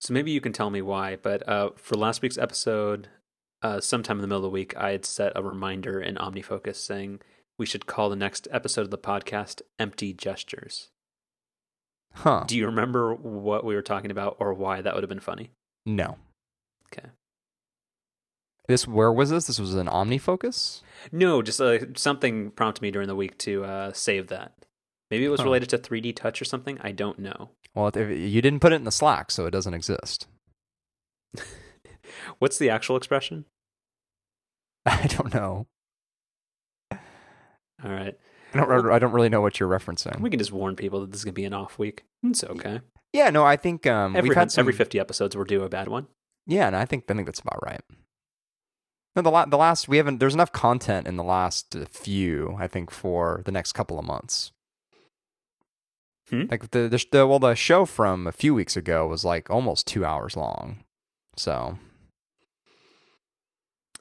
So maybe you can tell me why, but for last week's episode, sometime in the middle of the week, I had set a reminder in OmniFocus saying we should call the next episode of the podcast Empty Gestures. Huh. Do you remember what we were talking about or why that would have been funny? No. Okay. Where was this? This was an OmniFocus? No, just something prompted me during the week to save that. Maybe it was related to 3D touch or something. I don't know. Well, you didn't put it in the Slack, so it doesn't exist. What's the actual expression? I don't know. All right. I don't really know what you're referencing. We can just warn people that this is going to be an off week. It's okay. Yeah, no, I think every 50 episodes we're due a bad one. Yeah, and I think that's about right. No, the last we haven't. There's enough content in the last few, I think, for the next couple of months. Like the show from a few weeks ago was like almost 2 hours long, so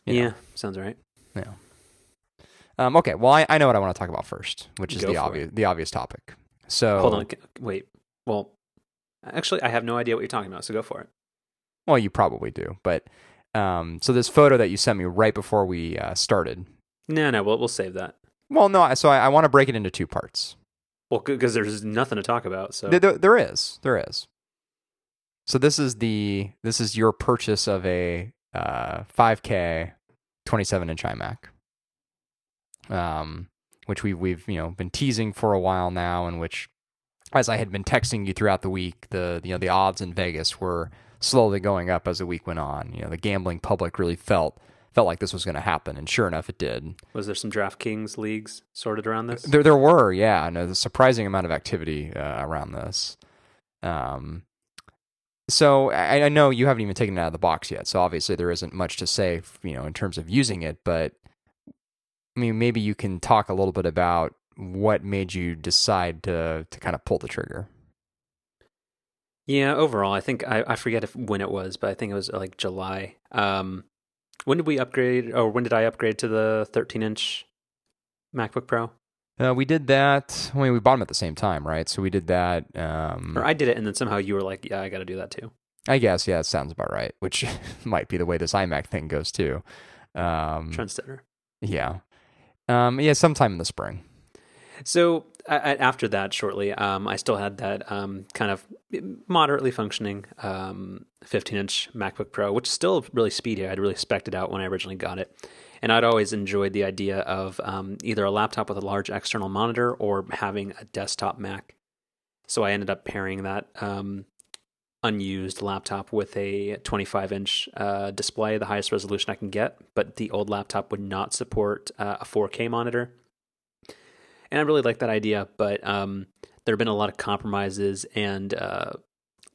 yeah, sounds right. Yeah. Okay. Well, I know what I want to talk about first, which is the obvious topic. So hold on, wait. Well, actually, I have no idea what you're talking about, so go for it. Well, you probably do, but so this photo that you sent me right before we started. No, we'll save that. Well, no, so I want to break it into two parts. Well, because there's nothing to talk about, so there is. So this is your purchase of a 5K 27-inch iMac, which we've been teasing for a while now, and which, as I had been texting you throughout the week, the odds in Vegas were slowly going up as the week went on. You know, the gambling public really felt like this was going to happen, and sure enough, it did. Was there some DraftKings leagues sorted around this? There were, yeah. No, the surprising amount of activity around this. So I know you haven't even taken it out of the box yet, so obviously there isn't much to say, in terms of using it. But I mean, maybe you can talk a little bit about what made you decide to kind of pull the trigger. Yeah, overall, I think I forget when it was, but I think it was like July. When did I upgrade to the 13-inch MacBook Pro? We did that. I mean, we bought them at the same time, right? So we did that. Or I did it, and then somehow you were like, yeah, I got to do that too. I guess, yeah, it sounds about right, which might be the way this iMac thing goes too. Trendsetter. Yeah. Yeah, sometime in the spring. So after that, shortly, I still had that kind of moderately functioning 15-inch MacBook Pro, which is still really speedy. I'd really spec'd it out when I originally got it. And I'd always enjoyed the idea of either a laptop with a large external monitor or having a desktop Mac. So I ended up pairing that unused laptop with a 25-inch display, the highest resolution I can get. But the old laptop would not support a 4K monitor. And I really like that idea, but there have been a lot of compromises and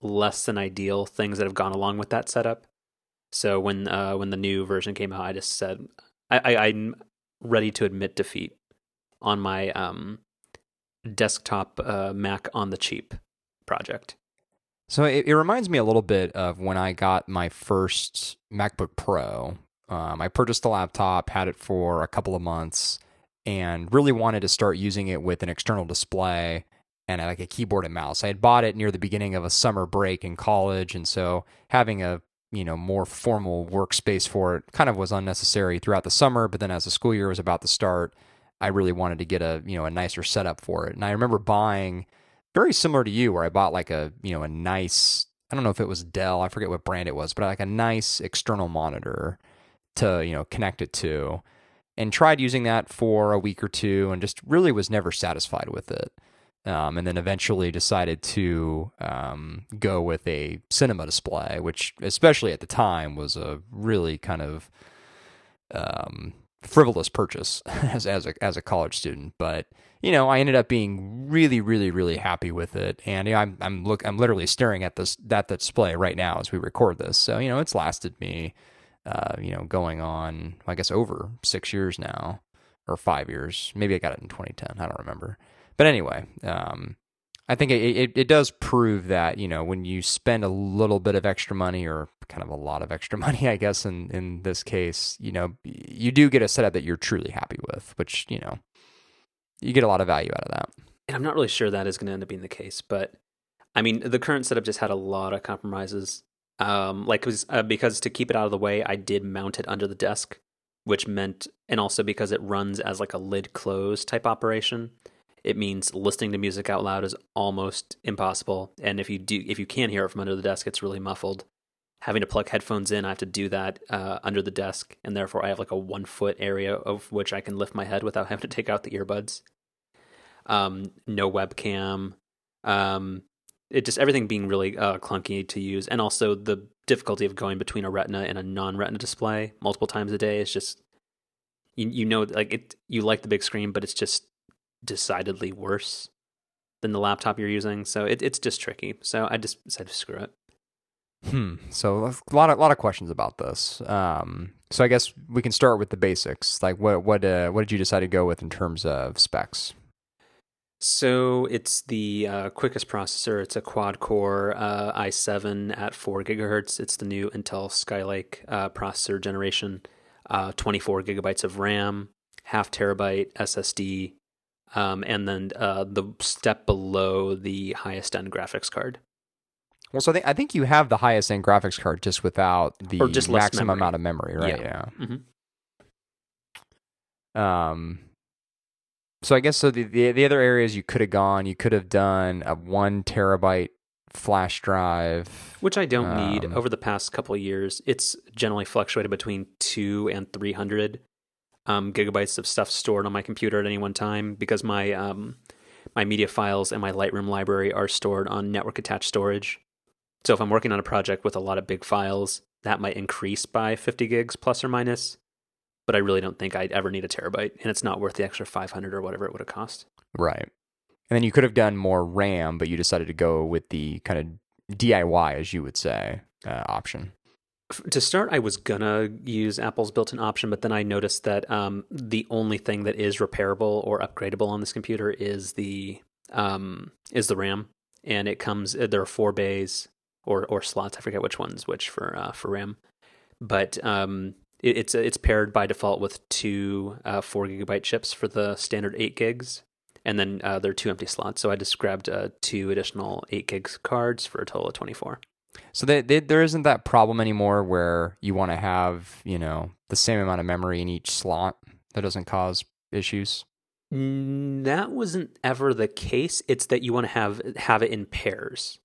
less than ideal things that have gone along with that setup. So when the new version came out, I just said, I'm ready to admit defeat on my desktop Mac on the cheap project. So it reminds me a little bit of when I got my first MacBook Pro. I purchased the laptop, had it for a couple of months, and really wanted to start using it with an external display and like a keyboard and mouse. I had bought it near the beginning of a summer break in college, and so having a more formal workspace for it kind of was unnecessary throughout the summer. But then as the school year was about to start, I really wanted to get a nicer setup for it. And I remember buying very similar to you, where I bought like a nice, I don't know if it was Dell, I forget what brand it was, but like a nice external monitor to connect it to. And tried using that for a week or two and just really was never satisfied with it. And then eventually decided to go with a cinema display, which especially at the time was a really kind of frivolous purchase as a college student. But, I ended up being really, really, really happy with it. And I'm literally staring at that display right now as we record this. So, it's lasted me going on, I guess, over 6 years now, or 5 years. Maybe I got it in 2010. I don't remember. But anyway, I think it does prove that, when you spend a little bit of extra money, or kind of a lot of extra money, I guess, in this case, you do get a setup that you're truly happy with, which, you get a lot of value out of that. And I'm not really sure that is going to end up being the case. But, I mean, the current setup just had a lot of compromises Because to keep it out of the way, I did mount it under the desk, which meant, and also because it runs as like a lid close type operation, it means listening to music out loud is almost impossible. And if you can hear it from under the desk, it's really muffled. Having to plug headphones in, I have to do that under the desk, and therefore I have like a 1 foot area of which I can lift my head without having to take out the earbuds. No webcam. It just everything being really clunky to use, and also the difficulty of going between a Retina and a non-Retina display multiple times a day is just you like the big screen, but it's just decidedly worse than the laptop you're using, so it's just tricky. So I just said screw it. So a lot of questions about this. So I guess we can start with the basics. Like what did you decide to go with in terms of specs? So it's the quickest processor. It's a quad-core i7 at 4 gigahertz. It's the new Intel Skylake processor generation, 24 gigabytes of RAM, 0.5 terabyte SSD, and then the step below the highest-end graphics card. Well, so I think you have the highest-end graphics card just without the maximum amount of memory, right? Yeah. Mm-hmm. So I guess the other areas you could have gone, you could have done a 1 terabyte flash drive, which I don't need. Over the past couple of years, it's generally fluctuated between 200 and 300 gigabytes of stuff stored on my computer at any one time, because my my media files and my Lightroom library are stored on network attached storage. So if I'm working on a project with a lot of big files, that might increase by 50 gigs plus or minus. But I really don't think I'd ever need a terabyte, and it's not worth the extra 500 or whatever it would have cost. Right. And then you could have done more RAM, but you decided to go with the kind of DIY, as you would say, option. To start, I was going to use Apple's built-in option, but then I noticed that the only thing that is repairable or upgradable on this computer is the RAM. And it comes, there are 4 bays or slots. I forget which one's which for RAM. But It's paired by default with 2 4 gigabyte chips for the standard 8 gigs, and then there are 2 empty slots. So I just grabbed 2 additional 8 gigs cards for a total of 24. So there isn't that problem anymore where you want to have, the same amount of memory in each slot. That doesn't cause issues. That wasn't ever the case. It's that you want to have it in pairs.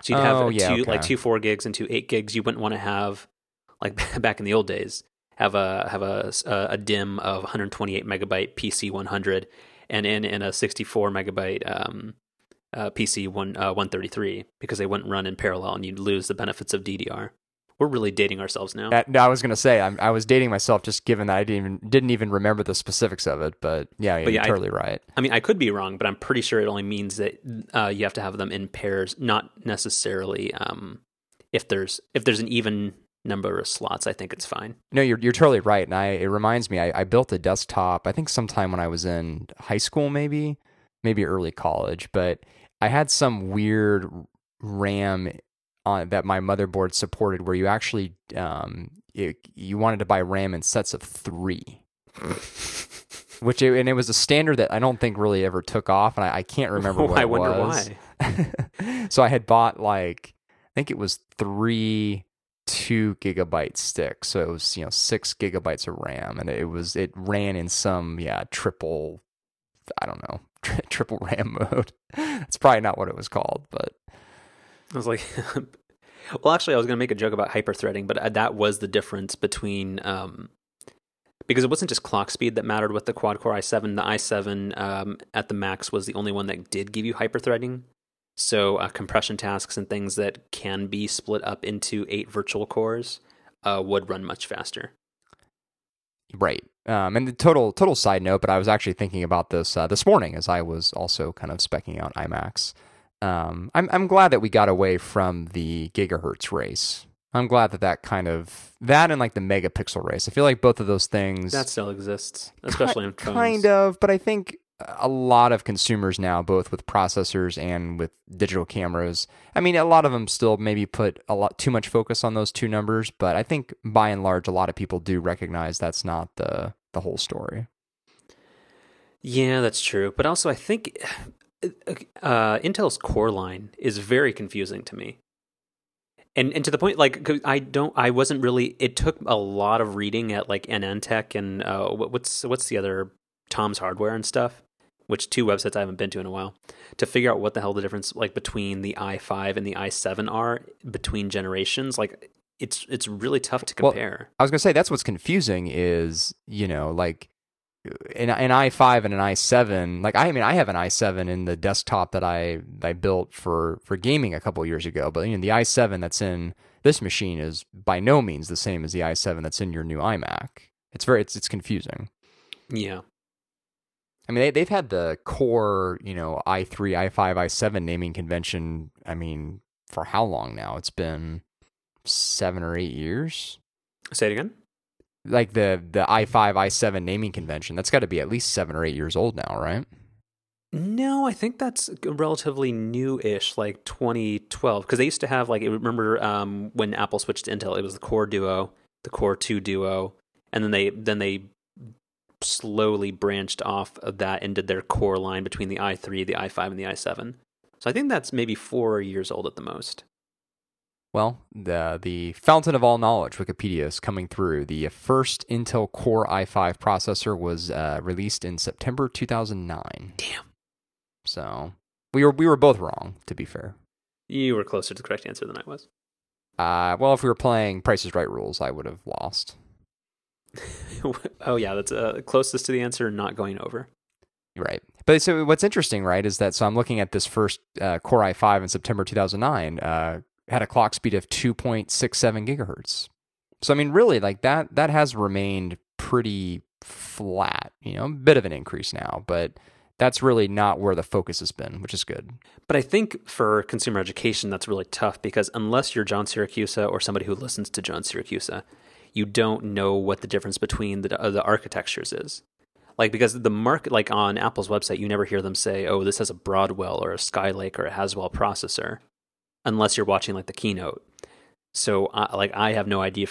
So you'd have 2 4 gigs and 2 8 gigs. You wouldn't want to have, like back in the old days, have a DIMM of 128 megabyte PC100 and in a 64 megabyte PC133, because they wouldn't run in parallel and you'd lose the benefits of DDR. We're really dating ourselves now. I was gonna say I was dating myself, just given that I didn't even remember the specifics of it. But you're totally right. I mean, I could be wrong, but I'm pretty sure it only means that you have to have them in pairs, not necessarily if there's an even number of slots. I think it's fine. No, you're totally right. And it reminds me, I built a desktop, I think sometime when I was in high school, maybe early college, but I had some weird RAM that my motherboard supported where you actually, you wanted to buy RAM in sets of 3. And it was a standard that I don't think really ever took off. And I can't remember what it was. I wonder why. So I had bought I think it was 3 2 gigabyte sticks, so it was 6 gigabytes of RAM, and it ran in some triple RAM mode. That's probably not what it was called, but I was like, well, actually, I was going to make a joke about hyperthreading, but that was the difference between because it wasn't just clock speed that mattered with the quad core i7. The i7 at the max was the only one that did give you hyperthreading. So compression tasks and things that can be split up into 8 virtual cores would run much faster. Right. And the total side note, but I was actually thinking about this this morning as I was also kind of specking out iMacs. I'm glad that we got away from the gigahertz race. I'm glad that kind of, that and the megapixel race. I feel like both of those things. That still exists, especially in phones. Kind of, but I think a lot of consumers now, both with processors and with digital cameras, I mean, a lot of them still maybe put a lot too much focus on those two numbers, but I think by and large, a lot of people do recognize that's not the whole story. Yeah, that's true. But also I think Intel's core line is very confusing to me. And to the point, like, I wasn't really, it took a lot of reading at like NN Tech and what's the other, Tom's Hardware and stuff, which two websites I haven't been to in a while, to figure out what the hell the difference like between the i5 and the i7 are between generations. Like it's really tough to compare. Well, I was going to say, that's what's confusing is, you know, like an i5 and an i7, like, I mean, I have an i7 in the desktop that I built for gaming a couple of years ago, but you know, the i7 that's in this machine is by no means the same as the i7 that's in your new iMac. It's confusing. Yeah. I mean, they've had the core, you know, i3, i5, i7 naming convention, I mean, for how long now? It's been 7 or 8 years. Say it again? Like the i5, i7 naming convention, that's got to be at least 7 or 8 years old now, right? No, I think that's relatively new-ish, like 2012, because they used to have, like, remember when Apple switched to Intel, it was the Core Duo, the Core 2 Duo, and then they slowly branched off of that and did their core line between the i3, the i5, and the i7. So I think that's maybe 4 years old at the most. Well, the fountain of all knowledge, Wikipedia, is coming through. The first Intel Core i5 processor was released in September 2009. Damn. So we were both wrong, to be fair. You were closer to the correct answer than I was. Well, if we were playing Price is Right rules, I would have lost. Oh yeah, that's closest to the answer not going over. Right. But so what's interesting, right, is that, so I'm looking at this first Core i5 in September 2009, had a clock speed of 2.67 gigahertz. So I mean, really, like that has remained pretty flat, you know, a bit of an increase now, but that's really not where the focus has been, which is good. But I think for consumer education, that's really tough, because unless you're John Siracusa or somebody who listens to John Siracusa, you don't know what the difference between the architectures is. Like, because the market, like on Apple's website, you never hear them say, oh, this has a Broadwell or a Skylake or a Haswell processor, unless you're watching like the keynote. So like, I have no idea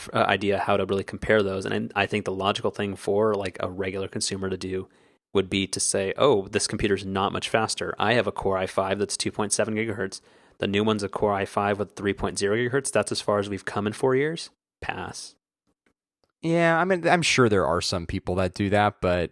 how to really compare those. And I think the logical thing for like a regular consumer to do would be to say, oh, this computer's not much faster. I have a Core i5 that's 2.7 gigahertz. The new one's a Core i5 with 3.0 gigahertz. That's as far as we've come in 4 years. Pass. Yeah, I mean, I'm sure there are some people that do that, but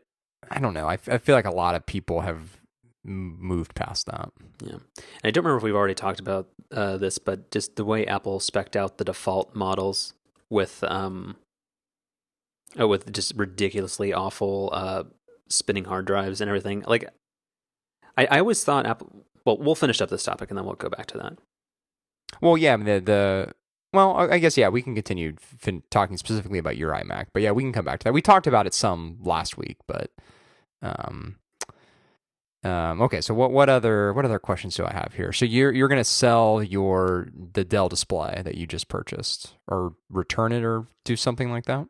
I don't know. I feel like a lot of people have moved past that. Yeah. And I don't remember if we've already talked about this, but just the way Apple spec'd out the default models with just ridiculously awful spinning hard drives and everything. Like, I always thought Apple... Well, we'll finish up this topic, and then we'll go back to that. Well, yeah, I mean, Well, I guess, yeah, we can continue talking specifically about your iMac, but yeah, we can come back to that. We talked about it some last week, but okay. So what other questions do I have here? So you're gonna sell the Dell display that you just purchased, or return it, or do something like that?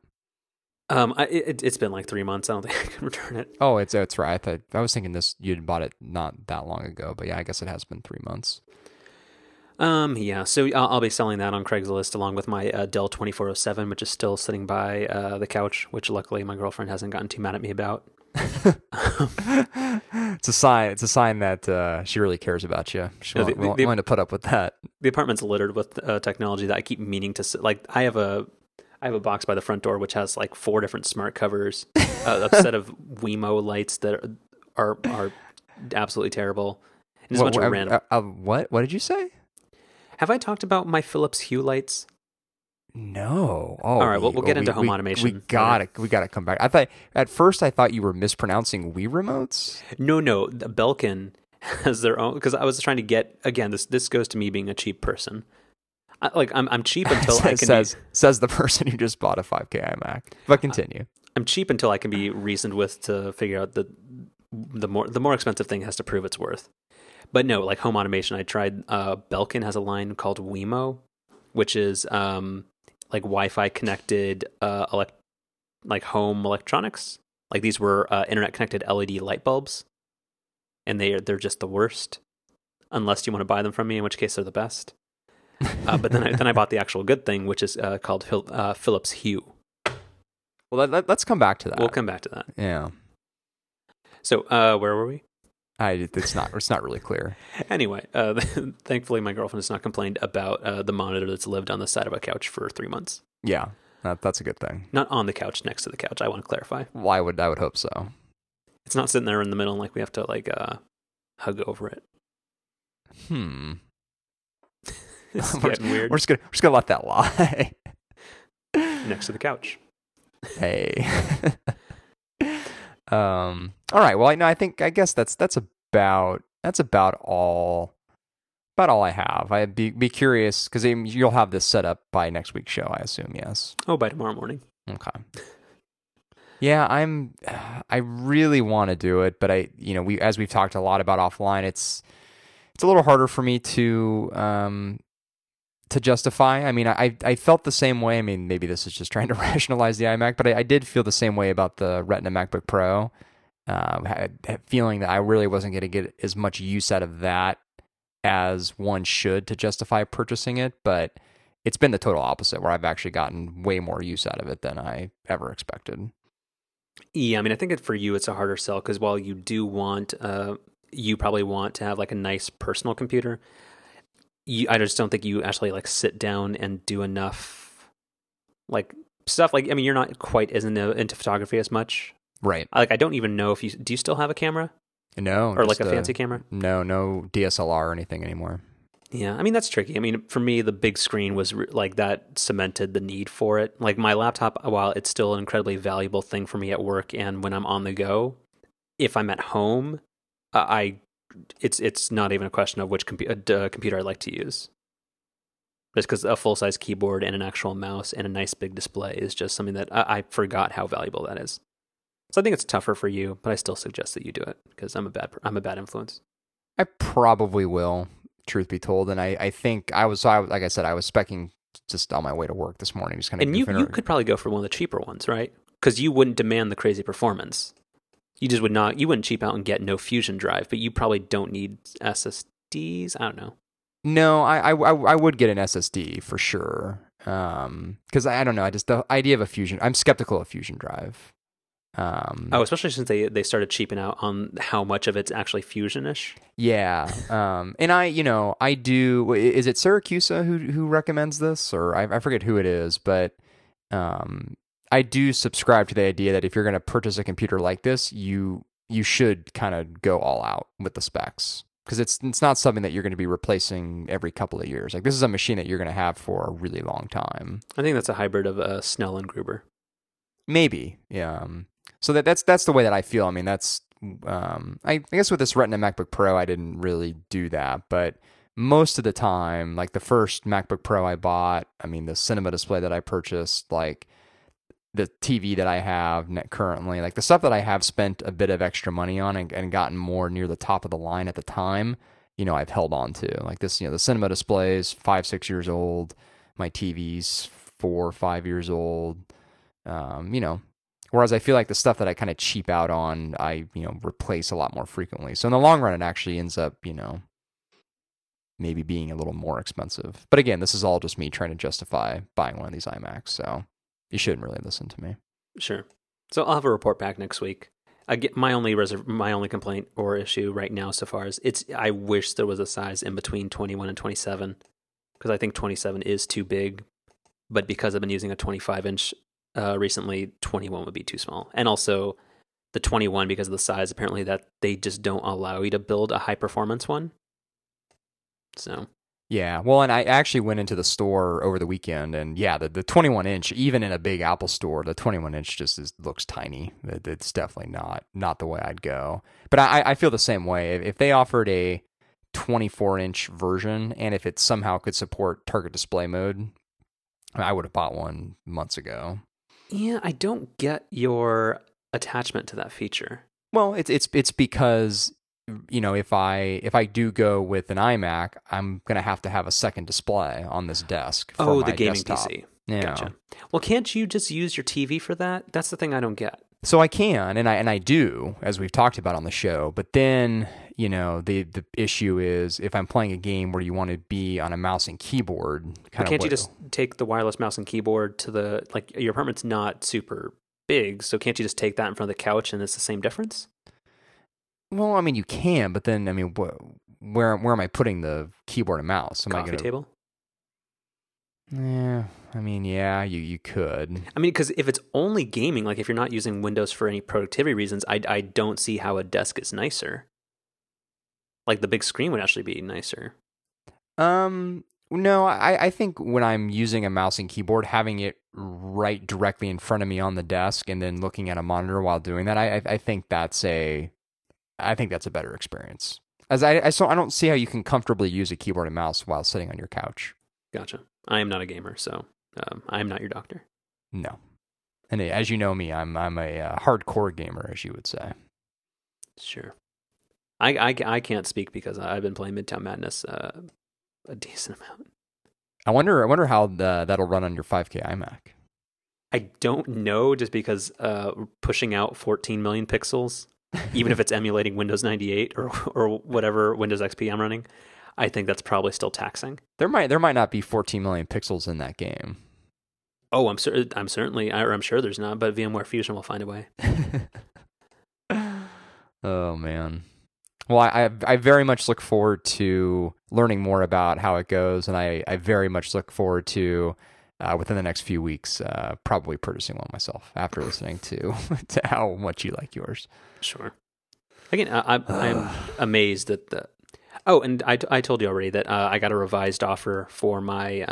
It's been like 3 months. I don't think I can return it. Oh, it's right. I was thinking you'd bought it not that long ago, but yeah, I guess it has been 3 months. Yeah, so I'll be selling that on Craigslist along with my Dell 2407, which is still sitting by the couch, which luckily my girlfriend hasn't gotten too mad at me about. It's a sign that she really cares about you. She's willing to put up with that. The apartment's littered with technology that I keep meaning to... Like, I have a box by the front door which has like 4 different smart covers, a set of Wemo lights that are absolutely terrible. And just a bunch of random... What did you say? Have I talked about my Philips Hue lights? No. Oh, all right. Well, we'll get into home automation. We gotta come back. At first I thought you were mispronouncing Wii remotes. No. The Belkin has their own, because I was trying to get, again, This goes to me being a cheap person. I'm cheap until I can. Says the person who just bought a 5K iMac. But continue. I'm cheap until I can be reasoned with to figure out that the more expensive thing has to prove its worth. But no, like home automation, I tried, Belkin has a line called Wemo, which is like Wi-Fi connected like home electronics. Like these were internet connected LED light bulbs, and they're just the worst, unless you want to buy them from me, in which case they're the best. But then I bought the actual good thing, which is called Philips Hue. Well, let's come back to that. We'll come back to that. Yeah. So where were we? It's not really clear. Anyway, thankfully my girlfriend has not complained about the monitor that's lived on the side of a couch for 3 months. Yeah, that's a good thing. Not on the couch, next to the couch. I want to clarify. Well, I would hope so. It's not sitting there in the middle and like we have to like hug over it. It's getting weird. We're just gonna let that lie. Next to the couch. Hey. All right. Well, I guess that's about all I have. I'd be curious because you'll have this set up by next week's show, I assume. Yes. Oh, by tomorrow morning. Okay. Yeah, I really want to do it, but as we've talked a lot about offline, it's a little harder for me to justify. I mean, I felt the same way. I mean, maybe this is just trying to rationalize the iMac, but I did feel the same way about the Retina MacBook Pro, feeling that I really wasn't going to get as much use out of that as one should to justify purchasing it. But it's been the total opposite, where I've actually gotten way more use out of it than I ever expected. Yeah, I mean, I think for you, it's a harder sell because while you do want, you probably want to have like a nice personal computer, I just don't think you actually like sit down and do enough like stuff. Like, I mean, you're not quite as into photography as much, right? Like, I don't even know if do you still have a camera? No, or like a fancy camera? No DSLR or anything anymore. Yeah, I mean that's tricky. I mean, for me, the big screen was like that cemented the need for it. Like my laptop, while it's still an incredibly valuable thing for me at work and when I'm on the go, if I'm at home, it's not even a question of which computer I like to use. Just because a full-size keyboard and an actual mouse and a nice big display is just something that I forgot how valuable that is. So I think it's tougher for you, but I still suggest that you do it because I'm a bad influence. I probably will, truth be told, and I was speccing just on my way to work this morning. Just kind of. And you could probably go for one of the cheaper ones, right? Because you wouldn't demand the crazy performance. You just would not. You wouldn't cheap out and get no Fusion drive, but you probably don't need SSDs. I don't know. No, I would get an SSD for sure. Because I don't know. I just the idea of a Fusion. I'm skeptical of Fusion drive. Especially since they started cheaping out on how much of it's actually Fusion-ish. Yeah. And I do. Is it Syracuse who recommends this, or I forget who it is, but I do subscribe to the idea that if you're going to purchase a computer like this, you should kind of go all out with the specs, because it's not something that you're going to be replacing every couple of years. Like this is a machine that you're going to have for a really long time. I think that's a hybrid of Snell and Gruber. Maybe, yeah. So that's the way that I feel. I mean, that's I guess with this Retina MacBook Pro, I didn't really do that, but most of the time, like the first MacBook Pro I bought, I mean, the Cinema display that I purchased, like the TV that I have currently, like the stuff that I have spent a bit of extra money on and gotten more near the top of the line at the time, I've held on to. Like this, the Cinema display's 5-6 years old, my TV's 4 or 5 years old, whereas I feel like the stuff that I kind of cheap out on, I, replace a lot more frequently. So in the long run, it actually ends up, maybe being a little more expensive. But again, this is all just me trying to justify buying one of these iMacs. So you shouldn't really listen to me. Sure. So I'll have a report back next week. I get my only complaint or issue right now so far is I wish there was a size in between 21 and 27, because I think 27 is too big. But because I've been using a 25-inch recently, 21 would be too small. And also the 21, because of the size, apparently that they just don't allow you to build a high performance one. So yeah, well, and I actually went into the store over the weekend, and yeah, the 21 inch, even in a big Apple store, the 21 inch looks tiny. It's definitely not the way I'd go. But I feel the same way. If they offered a 24 inch version, and if it somehow could support target display mode, I would have bought one months ago. Yeah, I don't get your attachment to that feature. Well, it's because, if I do go with an iMac, I'm going to have a second display on this desk for my the gaming desktop. PC. Yeah. Gotcha. Well, can't you just use your TV for that? That's the thing I don't get. So I can, and I do, as we've talked about on the show, but then, the issue is if I'm playing a game where you want to be on a mouse and keyboard. Can't you just take the wireless mouse and keyboard to your apartment's not super big, so can't you just take that in front of the couch and it's the same difference? Well, I mean, you can, but then, I mean, where am I putting the keyboard and mouse? Am I gonna... table? Yeah, I mean, yeah, you could. I mean, because if it's only gaming, like if you're not using Windows for any productivity reasons, I don't see how a desk is nicer. Like the big screen would actually be nicer. No, I think when I'm using a mouse and keyboard, having it right directly in front of me on the desk and then looking at a monitor while doing that, I think that's a better experience. As so I don't see how you can comfortably use a keyboard and mouse while sitting on your couch. Gotcha. I am not a gamer, so I am not your doctor. No, and as you know me, I'm a hardcore gamer, as you would say. Sure. I can't speak because I've been playing Midtown Madness a decent amount. I wonder how that'll run on your 5K iMac. I don't know, just because we're pushing out 14 million pixels, even if it's emulating Windows 98 or whatever Windows XP I'm running. I think that's probably still taxing. There might not be 14 million pixels in that game. Oh, I'm sure there's not, but VMware Fusion will find a way. Oh man. Well, I very much look forward to learning more about how it goes, and I very much look forward to within the next few weeks probably purchasing one myself after listening to how much you like yours. Sure. Again, I'm amazed at the. Oh, and I told you already that I got a revised offer for my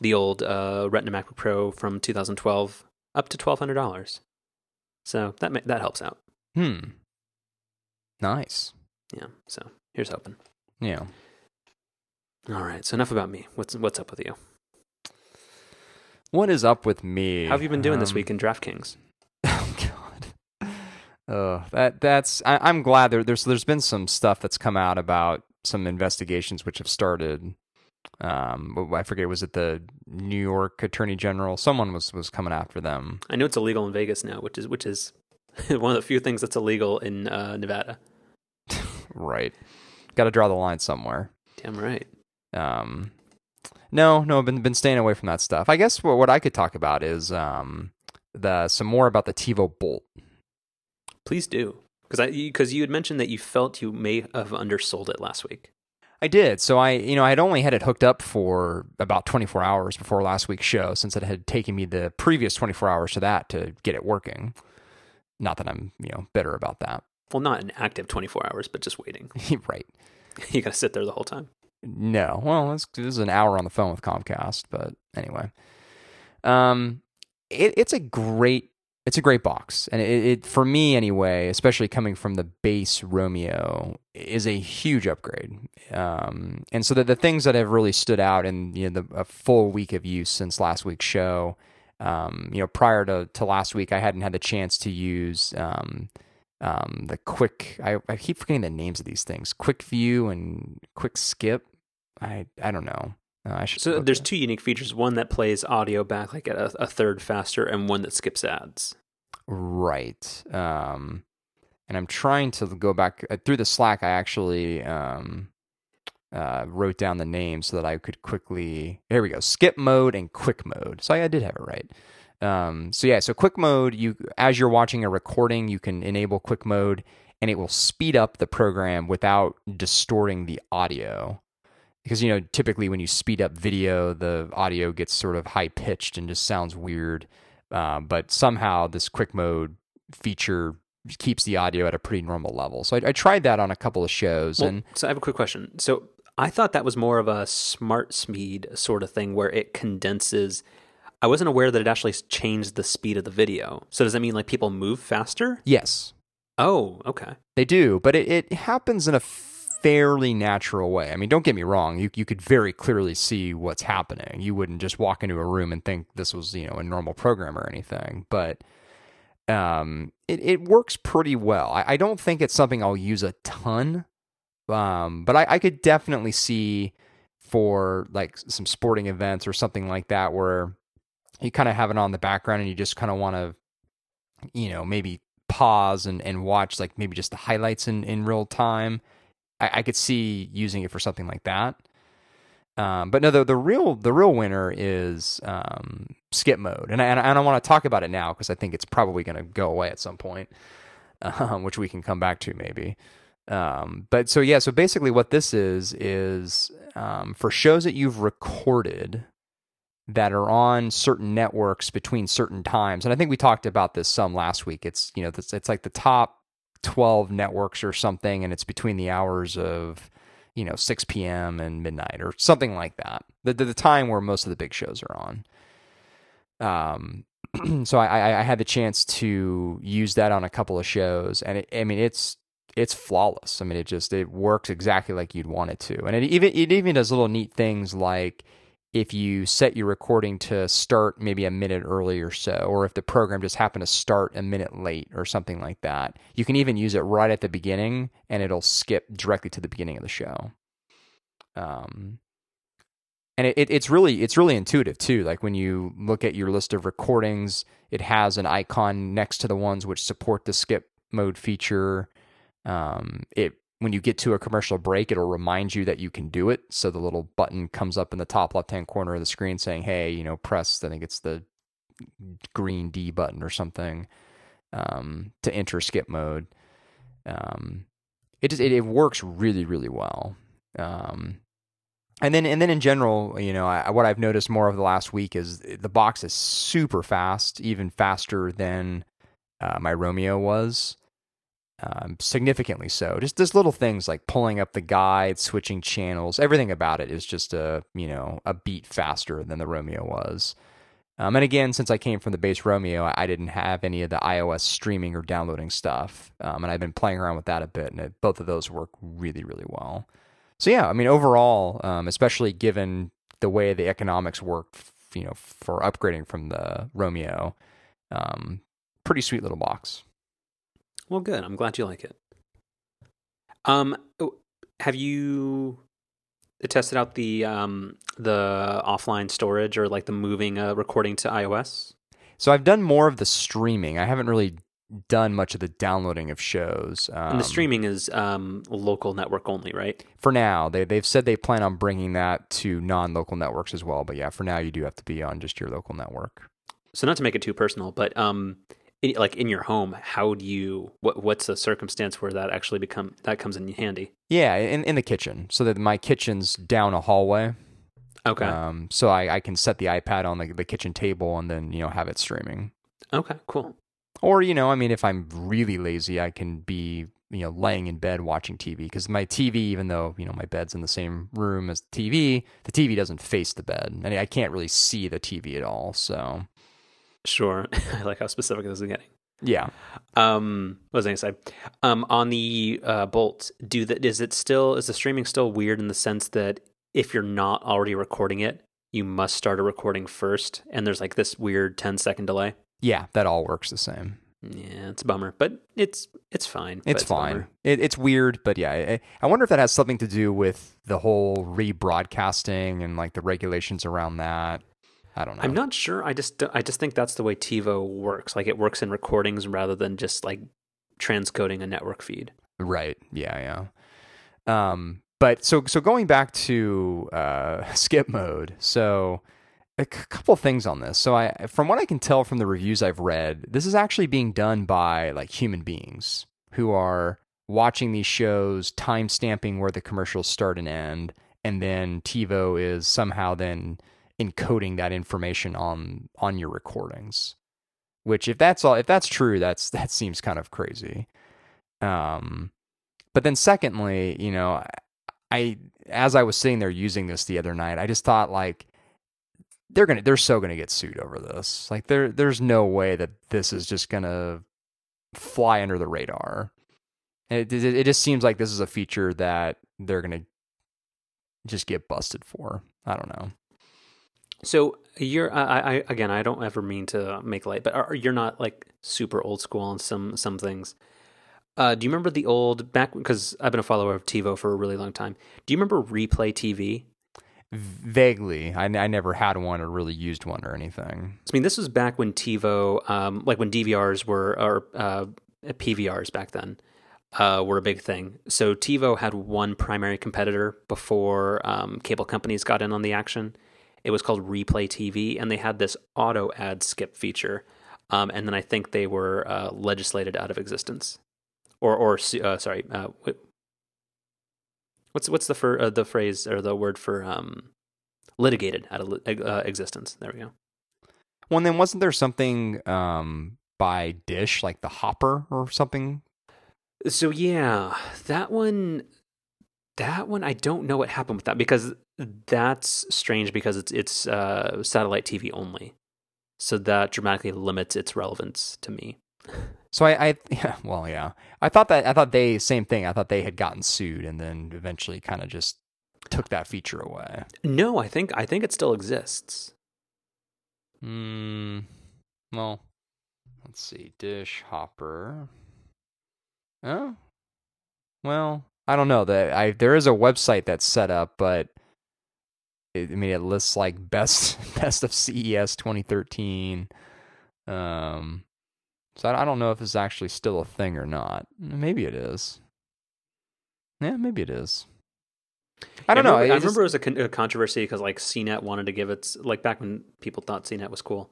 the old Retina MacBook Pro from 2012 up to $1,200. So that helps out. Nice. Yeah. So here's hoping. Yeah. All right. So enough about me. What's up with you? What is up with me? How have you been doing this week in DraftKings? I'm glad there's been some stuff that's come out about some investigations which have started. I forget, was it the New York Attorney General? Someone was coming after them. I know it's illegal in Vegas now, which is one of the few things that's illegal in Nevada. Right, got to draw the line somewhere. Damn right. No, I've been staying away from that stuff. I guess what I could talk about is some more about the TiVo Bolt. Please do, because you had mentioned that you felt you may have undersold it last week. I did. So I had only had it hooked up for about 24 hours before last week's show, since it had taken me the previous 24 hours to that to get it working. Not that I'm bitter about that. Well, not an active 24 hours, but just waiting. Right. You got to sit there the whole time. No. Well, this is an hour on the phone with Comcast, but anyway, it's a great box, and it for me anyway, especially coming from the base Roamio, is a huge upgrade. And so the things that have really stood out in a full week of use since last week's show, prior to last week, I hadn't had the chance to use the quick. I keep forgetting the names of these things: Quick View and Quick Skip. I don't know. So there's two unique features, one that plays audio back like at a third faster and one that skips ads. Right. And I'm trying to go back through the Slack. I actually wrote down the name so that I could quickly. Here we go. Skip Mode and Quick Mode. So I did have it right. So Quick Mode, as you're watching a recording, you can enable Quick Mode and it will speed up the program without distorting the audio. Because, typically when you speed up video, the audio gets sort of high-pitched and just sounds weird. But somehow this Quick Mode feature keeps the audio at a pretty normal level. So I tried that on a couple of shows. Well, so I have a quick question. So I thought that was more of a smart speed sort of thing where it condenses. I wasn't aware that it actually changed the speed of the video. So does that mean like people move faster? Yes. Oh, okay. They do, but it happens in a fairly natural way. I mean, don't get me wrong. You could very clearly see what's happening. You wouldn't just walk into a room and think this was, a normal program or anything. But it works pretty well. I don't think it's something I'll use a ton. But I could definitely see for like some sporting events or something like that where you kind of have it on the background and you just kind of want to, maybe pause and watch like maybe just the highlights in real time. I could see using it for something like that, but no. The real winner is Skip Mode, and I want to talk about it now because I think it's probably going to go away at some point. which we can come back to maybe. But so, yeah, so basically what this is for shows that you've recorded that are on certain networks between certain times. And I think we talked about this some last week. It's, you know, it's like the top 12 networks or something, and it's between the hours of, you know, 6 p.m. and midnight or something like that. The time where most of the big shows are on. So I had the chance to use that on a couple of shows, and it's flawless. I mean, it works exactly like you'd want it to. And it even does little neat things like if you set your recording to start maybe a minute early or so, or if the program just happened to start a minute late or something like that, you can even use it right at the beginning and it'll skip directly to the beginning of the show. And it's really intuitive too. Like when you look at your list of recordings, it has an icon next to the ones which support the skip mode feature. When you get to a commercial break, it'll remind you that you can do it. So the little button comes up in the top left-hand corner of the screen saying, hey, you know, press, I think it's the green D button or something, to enter skip mode. It works really, really well. And then in general, you know, what I've noticed more over the last week is the box is super fast, even faster than my Roamio was. Significantly so. Just little things like pulling up the guide, switching channels, everything about it is just a beat faster than the Roamio was. And again, since I came from the base Roamio, I didn't have any of the iOS streaming or downloading stuff. And I've been playing around with that a bit, and both of those work really, really well. So yeah, I mean, overall, especially given the way the economics work, for upgrading from the Roamio, pretty sweet little box. Well, good. I'm glad you like it. Have you tested out the offline storage or like the moving recording to iOS? So I've done more of the streaming. I haven't really done much of the downloading of shows. And the streaming is local network only, right? For now. They've said they plan on bringing that to non-local networks as well. But yeah, for now you do have to be on just your local network. So not to make it too personal, but... like in your home, how do you? What's the circumstance where that actually comes in handy? Yeah, in the kitchen, so that my kitchen's down a hallway. Okay. So I can set the iPad on the kitchen table and then have it streaming. Okay, cool. Or if I'm really lazy, I can be laying in bed watching TV, because my TV, even though my bed's in the same room as the TV doesn't face the bed, and I can't really see the TV at all, so. Sure. I like how specific this is getting. Yeah. What was I going to say? On the Bolt, is the streaming still weird in the sense that if you're not already recording it, you must start a recording first, and there's like this weird 10-second delay? Yeah, that all works the same. Yeah, it's a bummer, but it's fine. It's fine. It's weird, but yeah, I wonder if that has something to do with the whole rebroadcasting and like the regulations around that. I don't know. I'm not sure. I just think that's the way TiVo works. Like it works in recordings rather than just like transcoding a network feed. Right. Yeah. But so going back to skip mode. So a couple things on this. So from what I can tell from the reviews I've read, this is actually being done by like human beings who are watching these shows, time stamping where the commercials start and end, and then TiVo is somehow then encoding that information on your recordings, which if that's true, that seems kind of crazy. But then secondly, as I was sitting there using this the other night, I just thought like they're so gonna get sued over this. Like there's no way that this is just gonna fly under the radar. It just seems like this is a feature that they're gonna just get busted for. I don't know. So I don't ever mean to make light, but you're not like super old school on some things. Do you remember the old back? Because I've been a follower of TiVo for a really long time. Do you remember Replay TV? Vaguely, I never had one or really used one or anything. I mean, this was back when TiVo, like when DVRs were PVRs back then were a big thing. So TiVo had one primary competitor before cable companies got in on the action. It was called Replay TV, and they had this auto ad skip feature. And then I think they were legislated out of existence. What's the phrase or the word for litigated out of existence? There we go. Well, and then wasn't there something by Dish, like the Hopper or something? So yeah, that one, I don't know what happened with that, because that's strange because it's satellite TV only. So that dramatically limits its relevance to me. So I thought they had gotten sued and then eventually kind of just took that feature away. No, I think it still exists. Well, let's see. Dish Hopper. Oh, well, I don't know. There is a website that's set up, but it lists like best of CES 2013. So I don't know if it's actually still a thing or not. Maybe it is. Yeah, maybe it is. I don't know. I remember it was a controversy because like CNET wanted to give its, like back when people thought CNET was cool,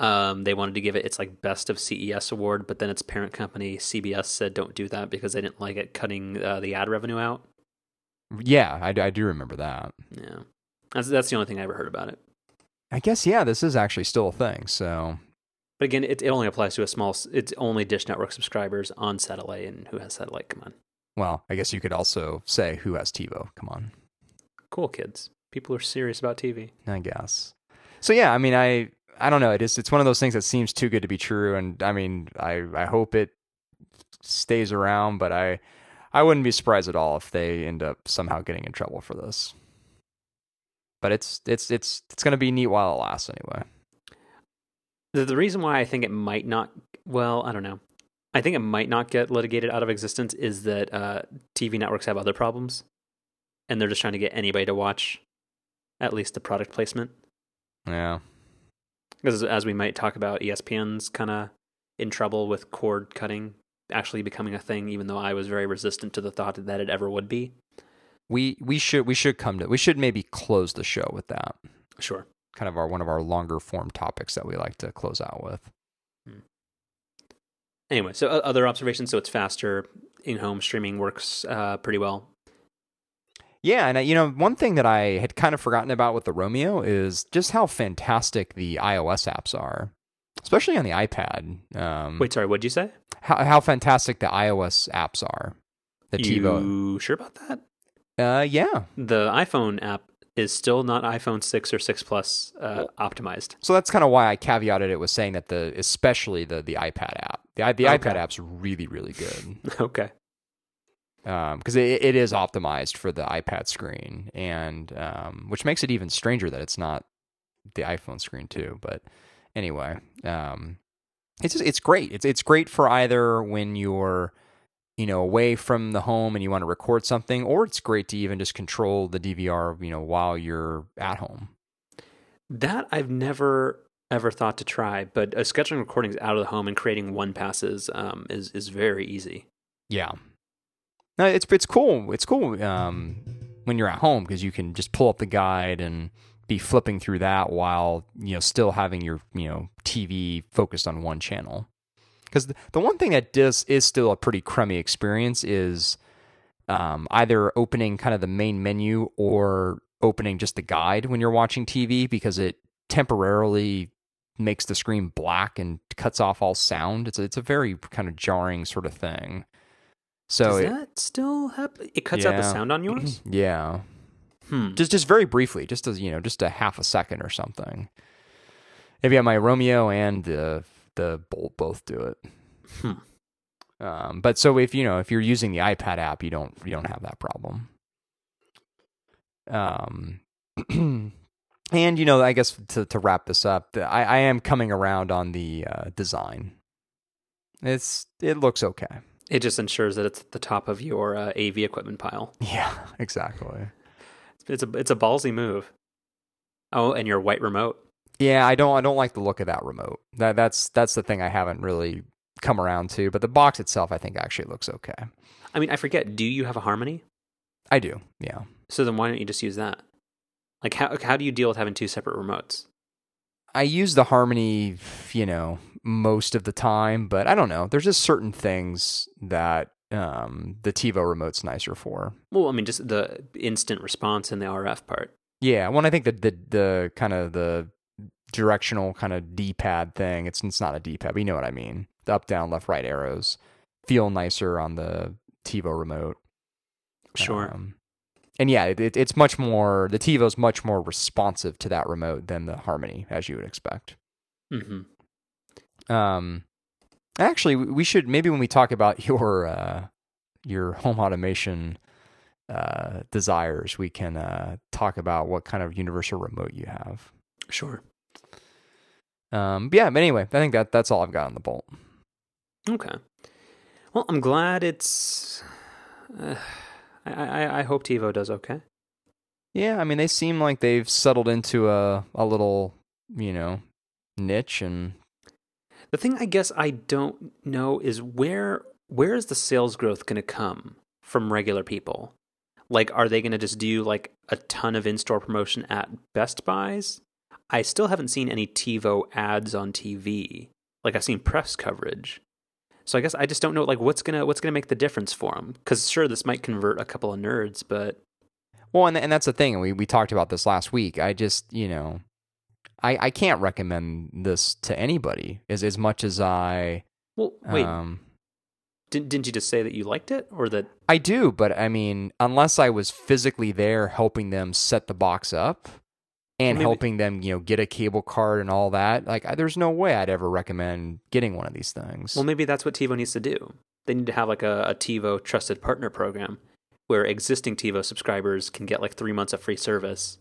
they wanted to give it its like best of CES award, but then its parent company CBS said don't do that because they didn't like it cutting the ad revenue out. Yeah, I do remember that. Yeah, that's the only thing I ever heard about it. I guess yeah, this is actually still a thing. So. But again, it only applies to it's only Dish Network subscribers on satellite, and who has satellite, come on. Well, I guess you could also say who has TiVo, come on. Cool kids. People are serious about TV. I guess. So yeah, I mean, I don't know. It's one of those things that seems too good to be true, and I mean, I hope it stays around, but I wouldn't be surprised at all if they end up somehow getting in trouble for this. But it's going to be neat while it lasts anyway. The reason why I think it might not, well, I don't know. I think it might not get litigated out of existence is that TV networks have other problems, and they're just trying to get anybody to watch at least the product placement. Yeah. Because as we might talk about, ESPN's kind of in trouble with cord cutting actually becoming a thing, even though I was very resistant to the thought that it ever would be. We should maybe close the show with that. Sure. Kind of one of our longer form topics that we like to close out with. Anyway, so other observations. So it's faster, in-home streaming works pretty well. Yeah, and one thing that I had kind of forgotten about with the Roamio is just how fantastic the iOS apps are, especially on the iPad. Wait, sorry, what'd you say? How fantastic the iOS apps are. You sure about that? Yeah. The iPhone app is still not iPhone 6 or 6 Plus optimized. So that's kind of why I caveated it with saying that especially the iPad app. The okay. iPad app's really, really good. Okay. Because it is optimized for the iPad screen, and which makes it even stranger that it's not the iPhone screen too. But anyway, it's great. It's great for either when you're away from the home and you want to record something, or it's great to even just control the DVR, while you're at home. That I've never ever thought to try, but scheduling recordings out of the home and creating one passes is very easy. Yeah. No, it's cool. It's cool when you're at home because you can just pull up the guide and be flipping through that while, still having your, TV focused on one channel. Because the one thing that is still a pretty crummy experience is either opening kind of the main menu or opening just the guide when you're watching TV, because it temporarily makes the screen black and cuts off all sound. It's a very kind of jarring sort of thing. So does that still happen? It cuts out the sound on yours? Yeah. Just very briefly, just as, just a half a second or something. Maybe on my Roamio and the Bolt both do it. But so if you're using the iPad app, you don't have that problem. And I guess to wrap this up, I am coming around on the design. It looks okay. It just ensures that it's at the top of your AV equipment pile. Yeah, exactly. It's a ballsy move. Oh, and your white remote. Yeah, I don't like the look of that remote. That's the thing I haven't really come around to. But the box itself, I think, actually looks okay. I mean, I forget. Do you have a Harmony? I do. Yeah. So then, why don't you just use that? Like, how do you deal with having two separate remotes? I use the Harmony, most of the time, but I don't know. There's just certain things that the TiVo remote's nicer for. Well, I mean, just the instant response and the RF part. Yeah, well, I think that the kind of the directional kind of D-pad thing, it's not a D-pad, but you know what I mean. The up, down, left, right arrows feel nicer on the TiVo remote. Sure. And yeah, it's much more, the TiVo's much more responsive to that remote than the Harmony, as you would expect. Mm-hmm. Actually, we should, maybe when we talk about your home automation desires, we can talk about what kind of universal remote you have. Sure. But anyway, I think that's all I've got on the Bolt. Okay. Well, I'm glad it's... I hope TiVo does okay. Yeah, I mean, they seem like they've settled into a little, niche. And the thing I guess I don't know is where is the sales growth going to come from regular people? Like, are they going to just do like a ton of in-store promotion at Best Buys? I still haven't seen any TiVo ads on TV. Like, I've seen press coverage. So I guess I just don't know, like, what's gonna make the difference for them? Because sure, this might convert a couple of nerds, but well, and that's the thing. We talked about this last week. I just, I can't recommend this to anybody as much as I. Well, wait, didn't you just say that you liked it, or that I do? But I mean, unless I was physically there helping them set the box up and helping them, get a cable card and all that. Like, there's no way I'd ever recommend getting one of these things. Well, maybe that's what TiVo needs to do. They need to have like a TiVo Trusted Partner Program where existing TiVo subscribers can get like 3 months of free service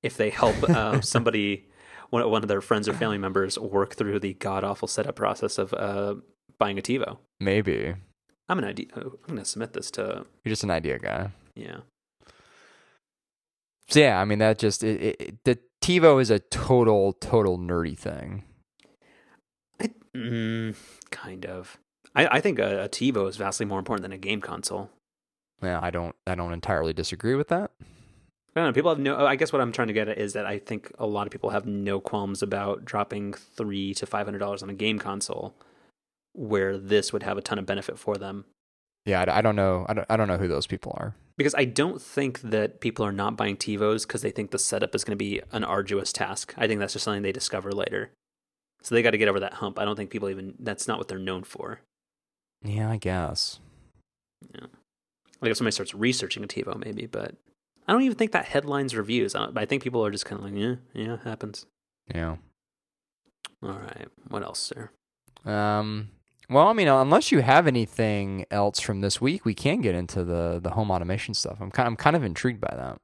if they help somebody, one of their friends or family members, work through the god-awful setup process of buying a TiVo. Maybe. I'm going to submit this to... You're just an idea guy. Yeah. So yeah, I mean, that just, the TiVo is a total nerdy thing. Kind of. I think a TiVo is vastly more important than a game console. Yeah, I don't entirely disagree with that. I don't know, I guess what I'm trying to get at is that I think a lot of people have no qualms about dropping $300 to $500 on a game console, where this would have a ton of benefit for them. Yeah, I don't know. I don't know who those people are. Because I don't think that people are not buying TiVos because they think the setup is going to be an arduous task. I think that's just something they discover later. So they got to get over that hump. I don't think people that's not what they're known for. Yeah, I guess. Yeah. I guess somebody starts researching a TiVo maybe, but I don't even think that headlines reviews. I think people are just kind of like, yeah, it happens. Yeah. All right. What else, sir? Well, I mean, unless you have anything else from this week, we can get into the home automation stuff. I'm kind of intrigued by that.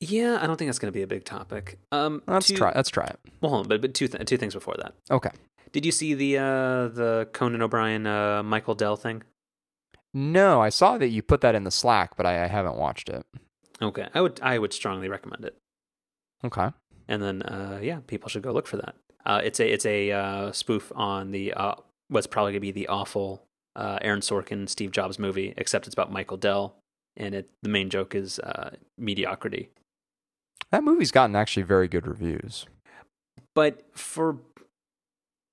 Yeah, I don't think that's going to be a big topic. Let's try it. Well, hold on, but two things before that. Okay. Did you see the Conan O'Brien Michael Dell thing? No, I saw that you put that in the Slack, but I haven't watched it. Okay, I would strongly recommend it. Okay. And then people should go look for that. It's a spoof on the. What's probably going to be the awful Aaron Sorkin, Steve Jobs movie, except it's about Michael Dell, and the main joke is mediocrity. That movie's gotten actually very good reviews. But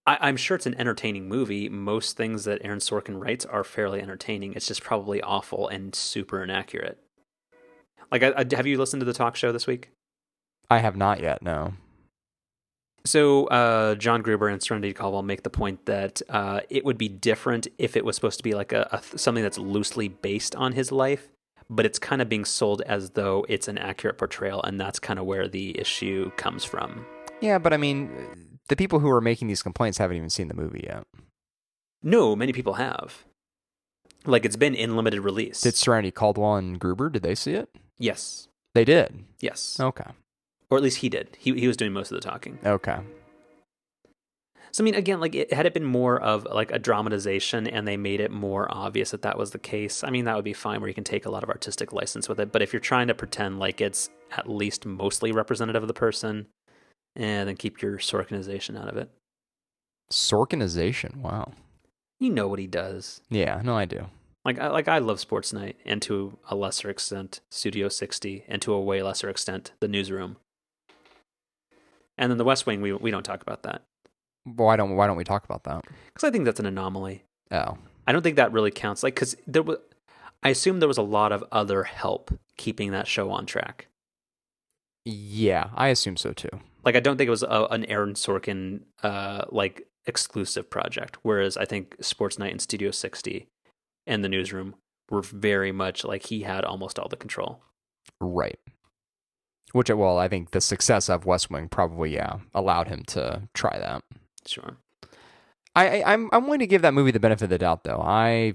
I'm sure it's an entertaining movie. Most things that Aaron Sorkin writes are fairly entertaining. It's just probably awful and super inaccurate. Like, have you listened to the talk show this week? I have not yet, no. So John Gruber and Serenity Caldwell make the point that it would be different if it was supposed to be like a something that's loosely based on his life, but it's kind of being sold as though it's an accurate portrayal, and that's kind of where the issue comes from. Yeah, but I mean, the people who are making these complaints haven't even seen the movie yet. No, many people have. Like, it's been in limited release. Did Serenity Caldwell and Gruber, did they see it? Yes. They did? Yes. Okay. Or at least he did. He was doing most of the talking. Okay. So, I mean, again, like, had it been more of, like, a dramatization and they made it more obvious that that was the case, I mean, that would be fine where you can take a lot of artistic license with it. But if you're trying to pretend like it's at least mostly representative of the person, then keep your Sorkinization out of it. Sorkinization? Wow. You know what he does. Yeah, no, I do. I love Sports Night, and to a lesser extent, Studio 60, and to a way lesser extent, The Newsroom. And then The West Wing, we don't talk about that. Why don't we talk about that? Because I think that's an anomaly. Oh, I don't think that really counts. Like, because there was I assume there was a lot of other help keeping that show on track. Yeah, I assume so too. Like, I don't think it was an Aaron Sorkin, like, exclusive project. Whereas I think Sports Night and Studio 60 and The Newsroom were very much like he had almost all the control. Right. Which, well, I think the success of West Wing probably, yeah, allowed him to try that. Sure. I'm willing to give that movie the benefit of the doubt, though. I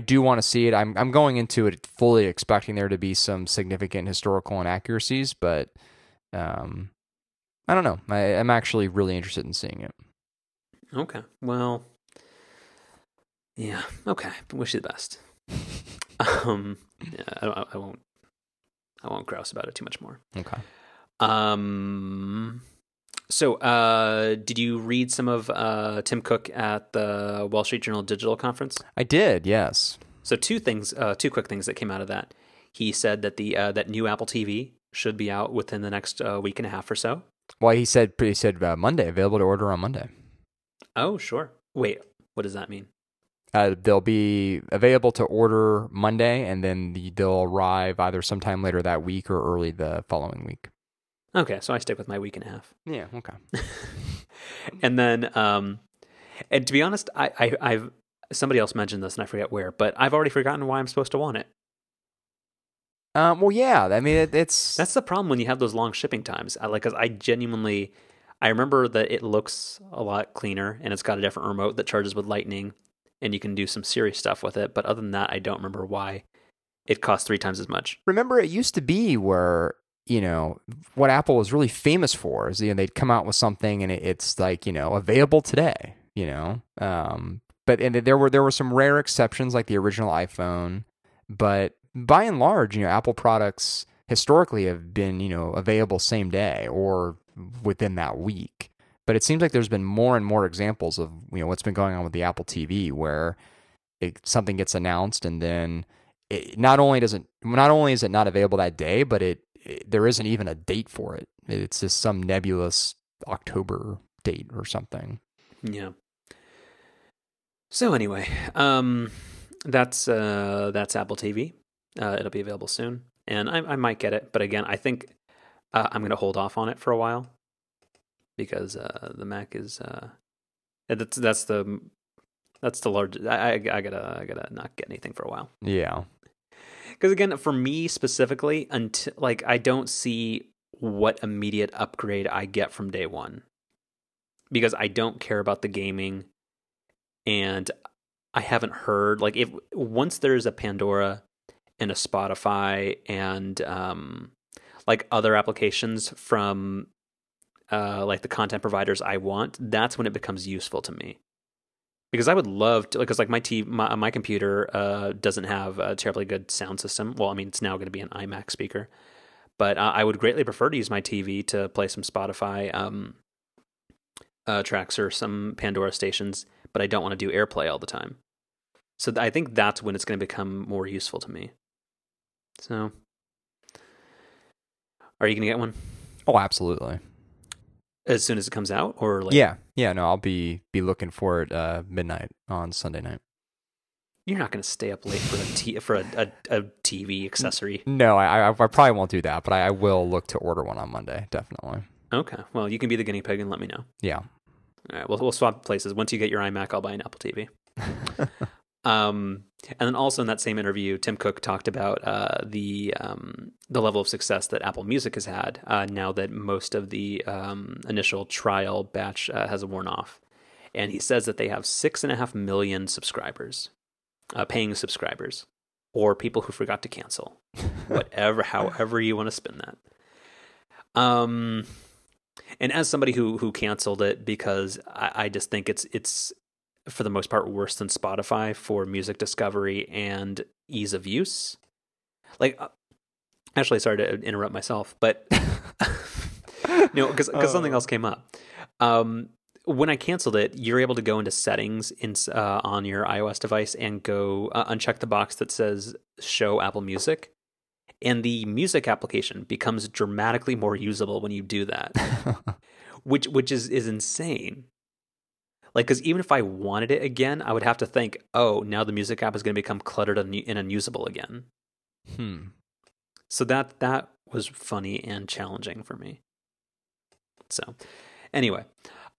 do want to see it. I'm going into it fully expecting there to be some significant historical inaccuracies, but I don't know. I'm actually really interested in seeing it. Okay. Well, yeah. Okay. Wish you the best. Yeah, I won't grouse about it too much more. Okay. So, did you read some of Tim Cook at the Wall Street Journal Digital Conference? I did, yes. So two quick things that came out of that. He said that that new Apple TV should be out within the next week and a half or so. Well, he said Monday, available to order on Monday. Oh, sure. Wait, what does that mean? They'll be available to order Monday, and then they'll arrive either sometime later that week or early the following week. Okay, so I stick with my week and a half. Yeah, okay. And then, and to be honest, I've somebody else mentioned this, and I forget where, but I've already forgotten why I'm supposed to want it. Well, yeah, I mean, that's the problem when you have those long shipping times. I remember that it looks a lot cleaner, and it's got a different remote that charges with Lightning, and you can do some serious stuff with it. But other than that, I don't remember why it costs 3 times as much. Remember, it used to be where, you know, what Apple was really famous for is, you know, they'd come out with something and it's like, you know, available today, you know, but, and there were some rare exceptions like the original iPhone, but by and large, you know, Apple products historically have been, you know, available same day or within that week. But it seems like there's been more and more examples of, you know, what's been going on with the Apple TV where something gets announced and then it not only is it not available that day, but there isn't even a date for it. It's just some nebulous October date or something. Yeah. So anyway, that's Apple TV. It'll be available soon, and I might get it. But again, I think I'm going to hold off on it for a while because the Mac is that's the large. I gotta not get anything for a while. Yeah. Because again, for me specifically, until like I don't see what immediate upgrade I get from day one, because I don't care about the gaming, and I haven't heard like if once there's a Pandora and a Spotify and like other applications from like the content providers I want, that's when it becomes useful to me. Because I would love to, because like my computer doesn't have a terribly good sound system. Well, I mean, it's now going to be an iMac speaker, but I would greatly prefer to use my TV to play some Spotify tracks or some Pandora stations, but I don't want to do AirPlay all the time. So I think that's when it's going to become more useful to me. So, are you going to get one? Oh, absolutely. As soon as it comes out, or like yeah, no, I'll be looking for it midnight on Sunday night. You're not going to stay up late for a TV accessory. No, I probably won't do that, but I will look to order one on Monday, definitely. Okay, well, you can be the guinea pig and let me know. Yeah, all right, we'll swap places. Once you get your iMac, I'll buy an Apple TV. And then also in that same interview, Tim Cook talked about the level of success that Apple Music has had now that most of the initial trial batch has worn off. And he says that they have 6.5 million subscribers, paying subscribers, or people who forgot to cancel, however you want to spin that. And as somebody who canceled it, because I just think it's for the most part worse than Spotify for music discovery and ease of use. Like, actually, sorry to interrupt myself, but no, because something else came up. When I canceled it, you're able to go into settings on your iOS device and go uncheck the box that says show Apple Music, and the music application becomes dramatically more usable when you do that, which is insane. Like, because even if I wanted it again, I would have to think, oh, now the music app is going to become cluttered and unusable again. So that was funny and challenging for me. So anyway,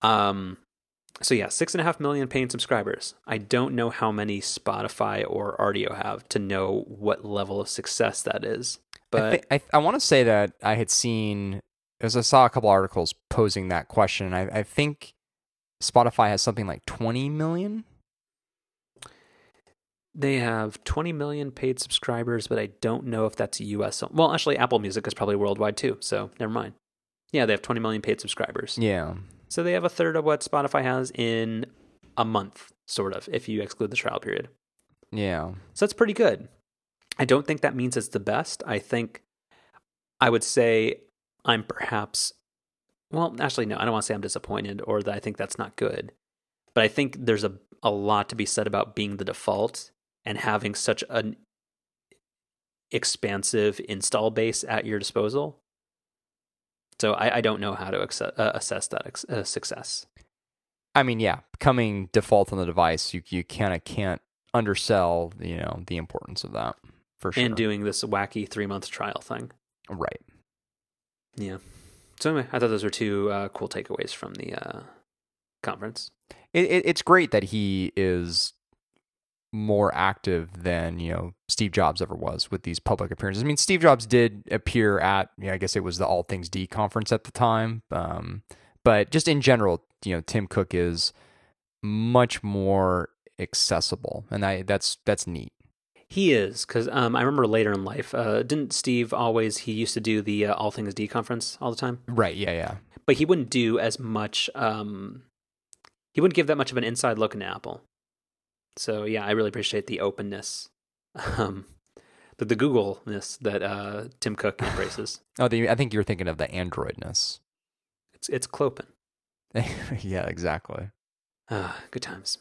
so yeah, 6.5 million paying subscribers. I don't know how many Spotify or RDO have to know what level of success that is. But I want to say that I had seen, as I saw a couple articles posing that question, I think Spotify has something like 20 million. They have 20 million paid subscribers, but I don't know if that's US. Well, actually, Apple Music is probably worldwide too, so never mind. Yeah, they have 20 million paid subscribers. Yeah. So they have a third of what Spotify has in a month, sort of, if you exclude the trial period. Yeah. So that's pretty good. I don't think that means it's the best. I think I would say I'm perhaps, well, actually, no, I don't want to say I'm disappointed or that I think that's not good. But I think there's a lot to be said about being the default and having such an expansive install base at your disposal. So I don't know how to assess that success. I mean, yeah, becoming default on the device, you kind of can't undersell, you know, the importance of that for sure. And doing this wacky 3-month trial thing, right? Yeah. So anyway, I thought those were two cool takeaways from the conference. It's great that he is more active than, you know, Steve Jobs ever was with these public appearances. I mean, Steve Jobs did appear at, you know, I guess it was the All Things D conference at the time. But just in general, you know, Tim Cook is much more accessible, and that's neat. He is, because I remember later in life, didn't Steve always, he used to do the All Things D conference all the time? Right, yeah. But he wouldn't do as much, he wouldn't give that much of an inside look into Apple. So yeah, I really appreciate the openness, the Google-ness that Tim Cook embraces. I think you were thinking of the Android-ness. It's Clopin. Yeah, exactly. Good times.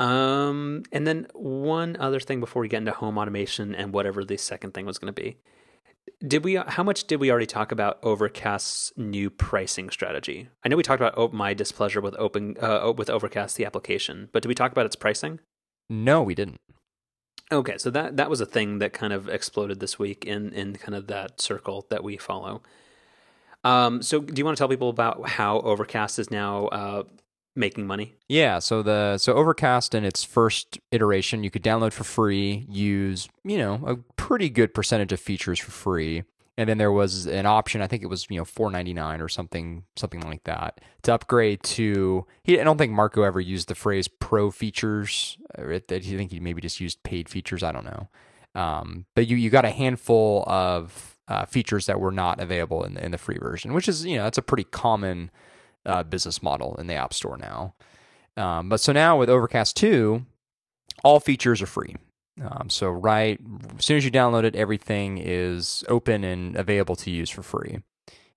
And then one other thing before we get into home automation and whatever the second thing was going to be. How much did we already talk about Overcast's new pricing strategy? I know we talked about my displeasure with Overcast, the application, but did we talk about its pricing? No, we didn't. Okay, so that was a thing that kind of exploded this week in kind of that circle that we follow. So do you want to tell people about how Overcast is now making money? Yeah, so Overcast in its first iteration, you could download for free, use, you know, a pretty good percentage of features for free, and then there was an option, I think it was, you know, $4.99 or something like that, to upgrade to. I don't think Marco ever used the phrase pro features. I think he maybe just used paid features. I don't know. But you got a handful of features that were not available in the free version, which is, you know, that's a pretty common business model in the App Store now. But so now with Overcast 2, all features are free. So right as soon as you download it, everything is open and available to use for free.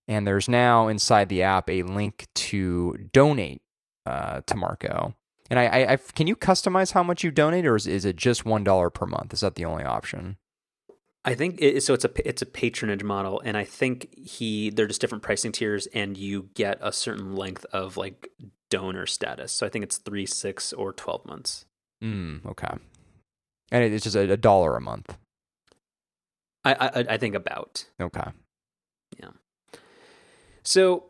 And there's now inside the app a link to donate to Marco. And I can you customize how much you donate, or is it just $1 per month? Is that the only option? I think so. It's a patronage model, and I think there are just different pricing tiers, and you get a certain length of like donor status. So I think it's 3, 6, or 12 months. Okay, and it's just a dollar a month. I think about. Okay. Yeah. So,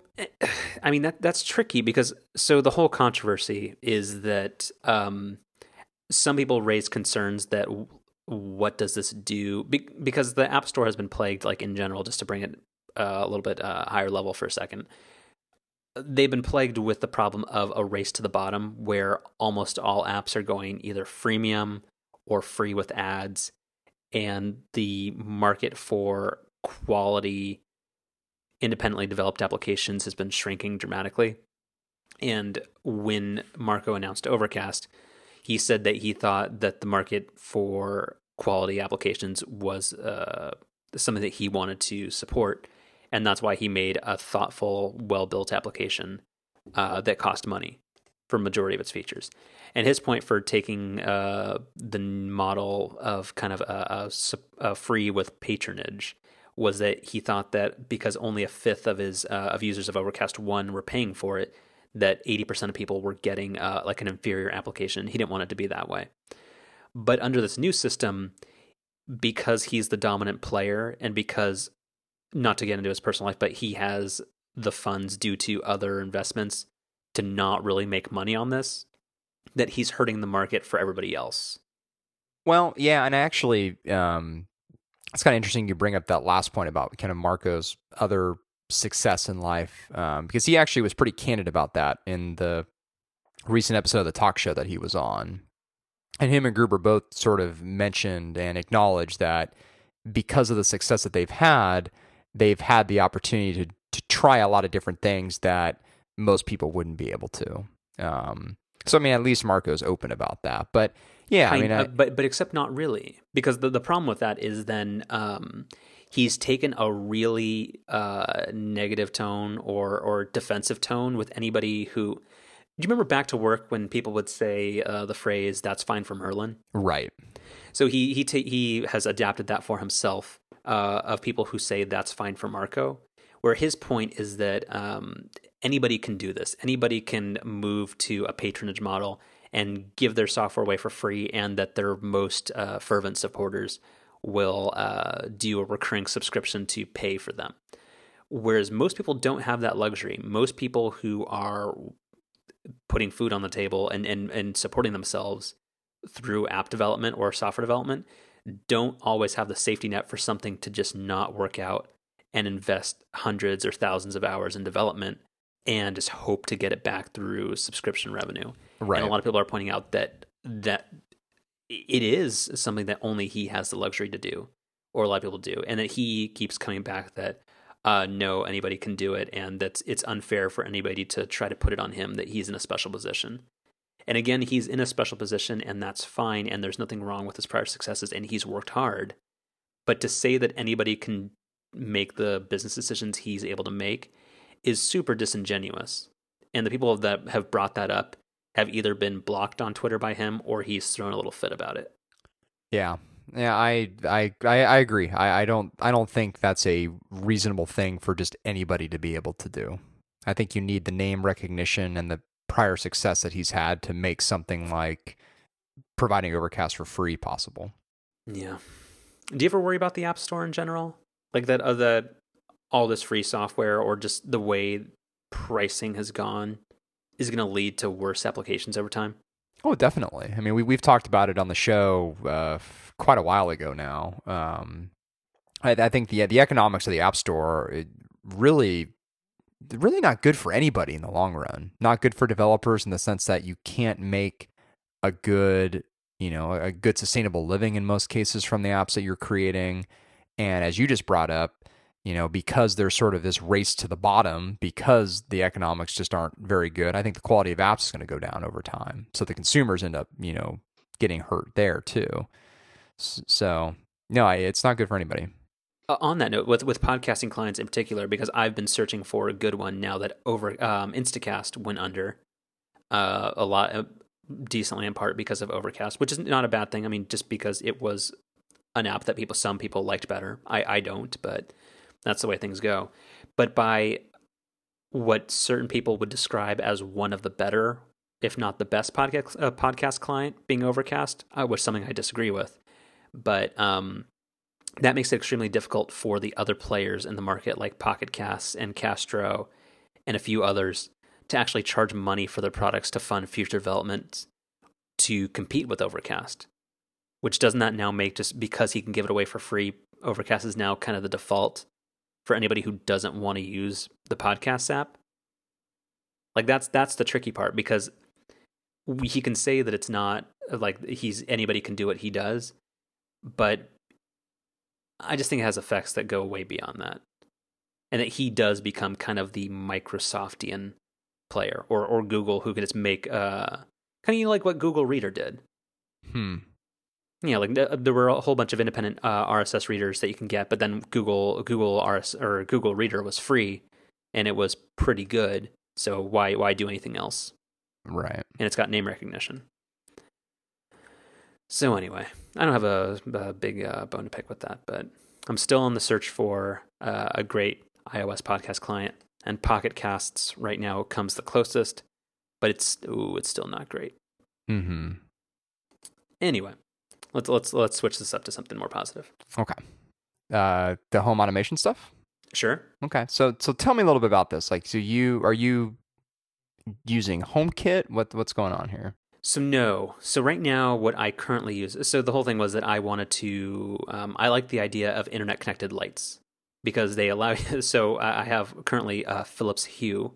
I mean that's tricky because the whole controversy is that some people raise concerns that. What does this do? Because the App Store has been plagued, like in general, just to bring it a little bit higher level for a second. They've been plagued with the problem of a race to the bottom where almost all apps are going either freemium or free with ads. And the market for quality, independently developed applications has been shrinking dramatically. And when Marco announced Overcast, he said that he thought that the market for quality applications was something that he wanted to support, and that's why he made a thoughtful, well-built application that cost money for a majority of its features. And his point for taking the model of kind of a free with patronage was that he thought that because only a fifth of users of Overcast 1 were paying for it, that 80% of people were getting like an inferior application. He didn't want it to be that way. But under this new system, because he's the dominant player and because, not to get into his personal life, but he has the funds due to other investments to not really make money on this, that he's hurting the market for everybody else. Well, yeah, and actually, it's kind of interesting you bring up that last point about kind of Marco's other success in life, because he actually was pretty candid about that in the recent episode of the talk show that he was on. And him and Gruber both sort of mentioned and acknowledged that because of the success that they've had the opportunity to try a lot of different things that most people wouldn't be able to. So, I mean, at least Marco's open about that. But, yeah, But except not really. Because the problem with that is then he's taken a really negative tone or defensive tone with anybody who... Do you remember Back to Work when people would say the phrase, "That's fine from Merlin"? Right. So he has adapted that for himself of people who say that's fine for Marco, where his point is that anybody can do this. Anybody can move to a patronage model and give their software away for free, and that their most fervent supporters will do a recurring subscription to pay for them. Whereas most people don't have that luxury. Most people who are putting food on the table and supporting themselves through app development or software development don't always have the safety net for something to just not work out and invest hundreds or thousands of hours in development and just hope to get it back through subscription revenue. Right. And a lot of people are pointing out that it is something that only he has the luxury to do, or a lot of people do, and that he keeps coming back that no, anybody can do it, and that's it's unfair for anybody to try to put it on him, that he's in a special position. And again, he's in a special position, and that's fine, and there's nothing wrong with his prior successes, and he's worked hard. But to say that anybody can make the business decisions he's able to make is super disingenuous. And the people that have brought that up have either been blocked on Twitter by him, or he's thrown a little fit about it. Yeah. Yeah, I agree. I don't think that's a reasonable thing for just anybody to be able to do. I think you need the name recognition and the prior success that he's had to make something like providing Overcast for free possible. Yeah. Do you ever worry about the App Store in general? Like that the all this free software, or just the way pricing has gone, is going to lead to worse applications over time? Oh, definitely. I mean, we've talked about it on the show quite a while ago now. I think the economics of the App Store is really not good for anybody in the long run. Not good for developers in the sense that you can't make a good sustainable living in most cases from the apps that you're creating. And as you just brought up, because there's sort of this race to the bottom, because the economics just aren't very good, I think the quality of apps is going to go down over time. So the consumers end up, getting hurt there too. So no, it's not good for anybody. On that note, with podcasting clients in particular, because I've been searching for a good one now that Instacast went under a lot, decently in part because of Overcast, which is not a bad thing. I mean, just because it was an app that some people liked better. I don't, but... that's the way things go. But by what certain people would describe as one of the better, if not the best podcast client being Overcast, was something I disagree with. But that makes it extremely difficult for the other players in the market, like Pocket Casts and Castro and a few others, to actually charge money for their products to fund future development to compete with Overcast. Which doesn't that now make, just because he can give it away for free, Overcast is now kind of the default for anybody who doesn't want to use the podcast app. Like that's the tricky part, because he can say that it's not like he's anybody can do what he does, but I just think it has effects that go way beyond that, and that he does become kind of the Microsoftian player or Google, who can just make kind of like what Google Reader did. Yeah, like there were a whole bunch of independent RSS readers that you can get, but then Google Reader was free, and it was pretty good. So why do anything else? Right. And it's got name recognition. So anyway, I don't have a big bone to pick with that, but I'm still on the search for a great iOS podcast client. and Pocket Casts right now comes the closest, but it's still not great. Mm-hmm. Anyway, let's switch this up to something more positive. Okay. The home automation stuff? Sure. Okay. So tell me a little bit about this. Like, so are you using HomeKit? What's going on here? So no. So right now, what I currently use. So the whole thing was that I wanted to. I like the idea of internet connected lights because they allow you. So I have currently a Philips Hue,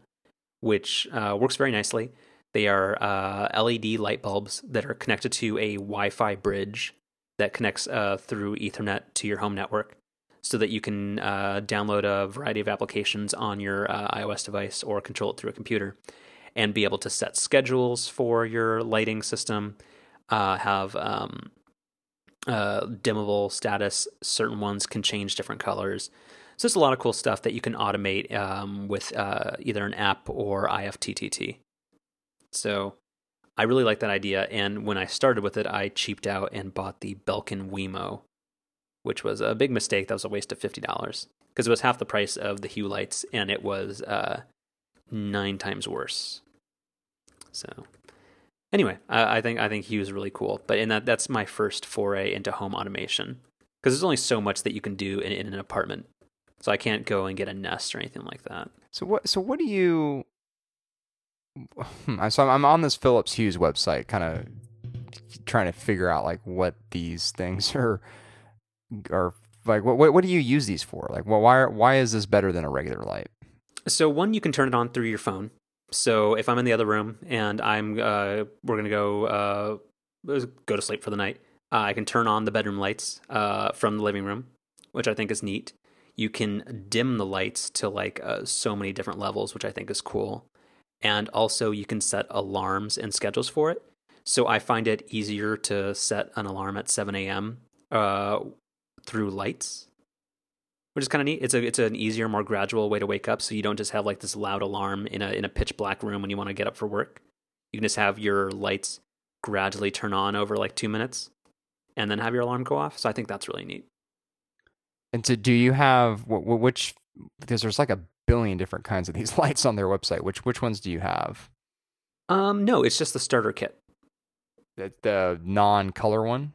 which works very nicely. They are LED light bulbs that are connected to a Wi-Fi bridge that connects through Ethernet to your home network, so that you can download a variety of applications on your iOS device or control it through a computer, and be able to set schedules for your lighting system, have dimmable status. Certain ones can change different colors. So there's a lot of cool stuff that you can automate with either an app or IFTTT. So I really like that idea. And when I started with it, I cheaped out and bought the Belkin Wemo, which was a big mistake. That was a waste of $50 because it was half the price of the Hue lights, and it was 9 times worse. So anyway, I think Hue is really cool. But that's my first foray into home automation, because there's only so much that you can do in an apartment. So I can't go and get a Nest or anything like that. So what do you? So I'm on this Philips Hue's website, kind of trying to figure out like what these things are. Or like, what do you use these for? Like, well, why is this better than a regular light? So one, you can turn it on through your phone. So if I'm in the other room and we're gonna go to sleep for the night, I can turn on the bedroom lights from the living room, which I think is neat. You can dim the lights to like so many different levels, which I think is cool. And also you can set alarms and schedules for it. So I find it easier to set an alarm at 7 a.m. Through lights, which is kind of neat. It's an easier, more gradual way to wake up, so you don't just have like this loud alarm in a pitch black room when you want to get up for work. You can just have your lights gradually turn on over like 2 minutes, and then have your alarm go off. So I think that's really neat. And so, do you have which? Because there's like a billion different kinds of these lights on their website. Which ones do you have? No, it's just the starter kit. The non-color one.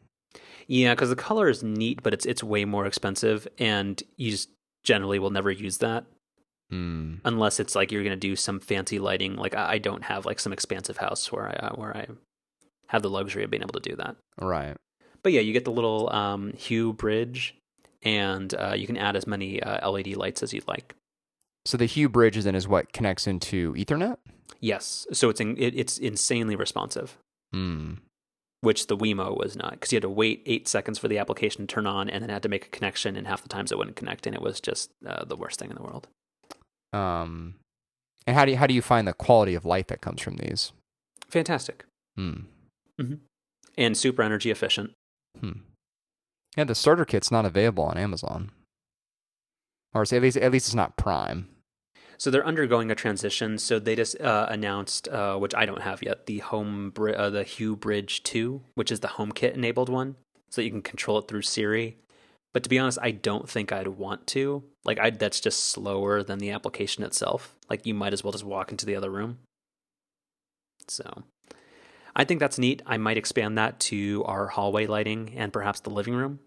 Yeah, because the color is neat, but it's way more expensive, and you just generally will never use that unless it's like you're going to do some fancy lighting. Like I don't have like some expansive house where I have the luxury of being able to do that. Right. But yeah, you get the little Hue Bridge, and you can add as many LED lights as you'd like. So the Hue Bridge is what connects into Ethernet? Yes. So it's insanely responsive. Hmm. Which the Wemo was not, because you had to wait 8 seconds for the application to turn on, and then had to make a connection, and half the times it wouldn't connect, and it was just the worst thing in the world. And how do you find the quality of light that comes from these? Fantastic. Mm-hmm. And super energy efficient. Yeah, the starter kit's not available on Amazon, or at least it's not Prime. So they're undergoing a transition. So they just announced, which I don't have yet, the Hue Bridge 2, which is the HomeKit enabled one, so that you can control it through Siri. But to be honest, I don't think I'd want to. Like, that's just slower than the application itself. Like, you might as well just walk into the other room. So I think that's neat. I might expand that to our hallway lighting and perhaps the living room.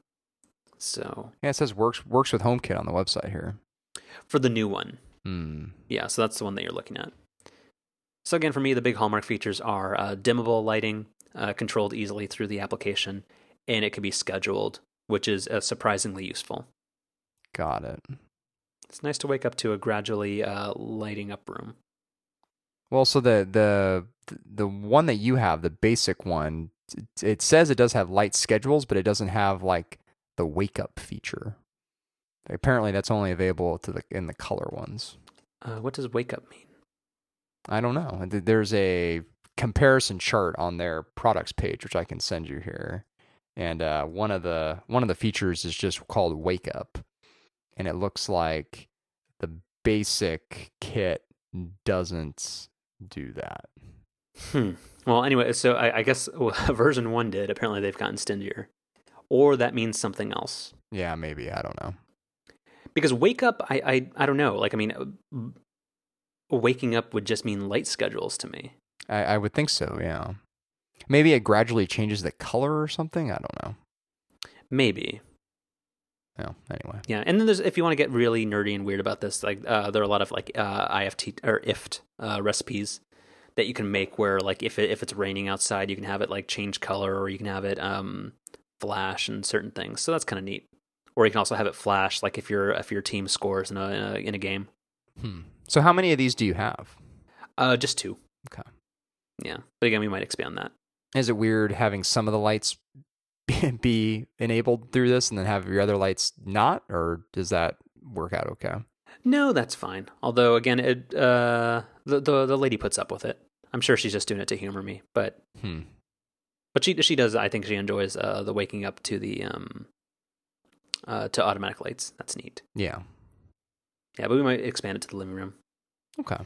So yeah, it says works with HomeKit on the website here for the new one. Yeah, so that's the one that you're looking at. So again, for me, the big hallmark features are dimmable lighting, controlled easily through the application, and it can be scheduled, which is surprisingly useful. Got it. It's nice to wake up to a gradually lighting up room. Well, so the one that you have, the basic one, it says it does have light schedules, but it doesn't have like the wake up feature. Apparently, that's only available in the color ones. What does wake up mean? I don't know. There's a comparison chart on their products page, which I can send you here. And one of the features is just called wake up, and it looks like the basic kit doesn't do that. Well, anyway, so I guess version 1 did. Apparently, they've gotten stingier, or that means something else. Yeah, maybe, I don't know. Because wake up, I don't know. Like, I mean, waking up would just mean light schedules to me. I would think so, yeah. Maybe it gradually changes the color or something. I don't know. Maybe. Oh, anyway. Yeah, and then there's, if you want to get really nerdy and weird about this, like there are a lot of like IFT or IFT recipes that you can make where like if it's raining outside, you can have it like change color, or you can have it flash and certain things. So that's kind of neat. Or you can also have it flash, like if your team scores in a game. So how many of these do you have? Just two. Okay. Yeah, but again, we might expand that. Is it weird having some of the lights be enabled through this and then have your other lights not, or does that work out okay? No, that's fine. Although again, it the lady puts up with it. I'm sure she's just doing it to humor me, but she does. I think she enjoys the waking up to the to automatic lights. That's neat. Yeah, but we might expand it to the living room. Okay.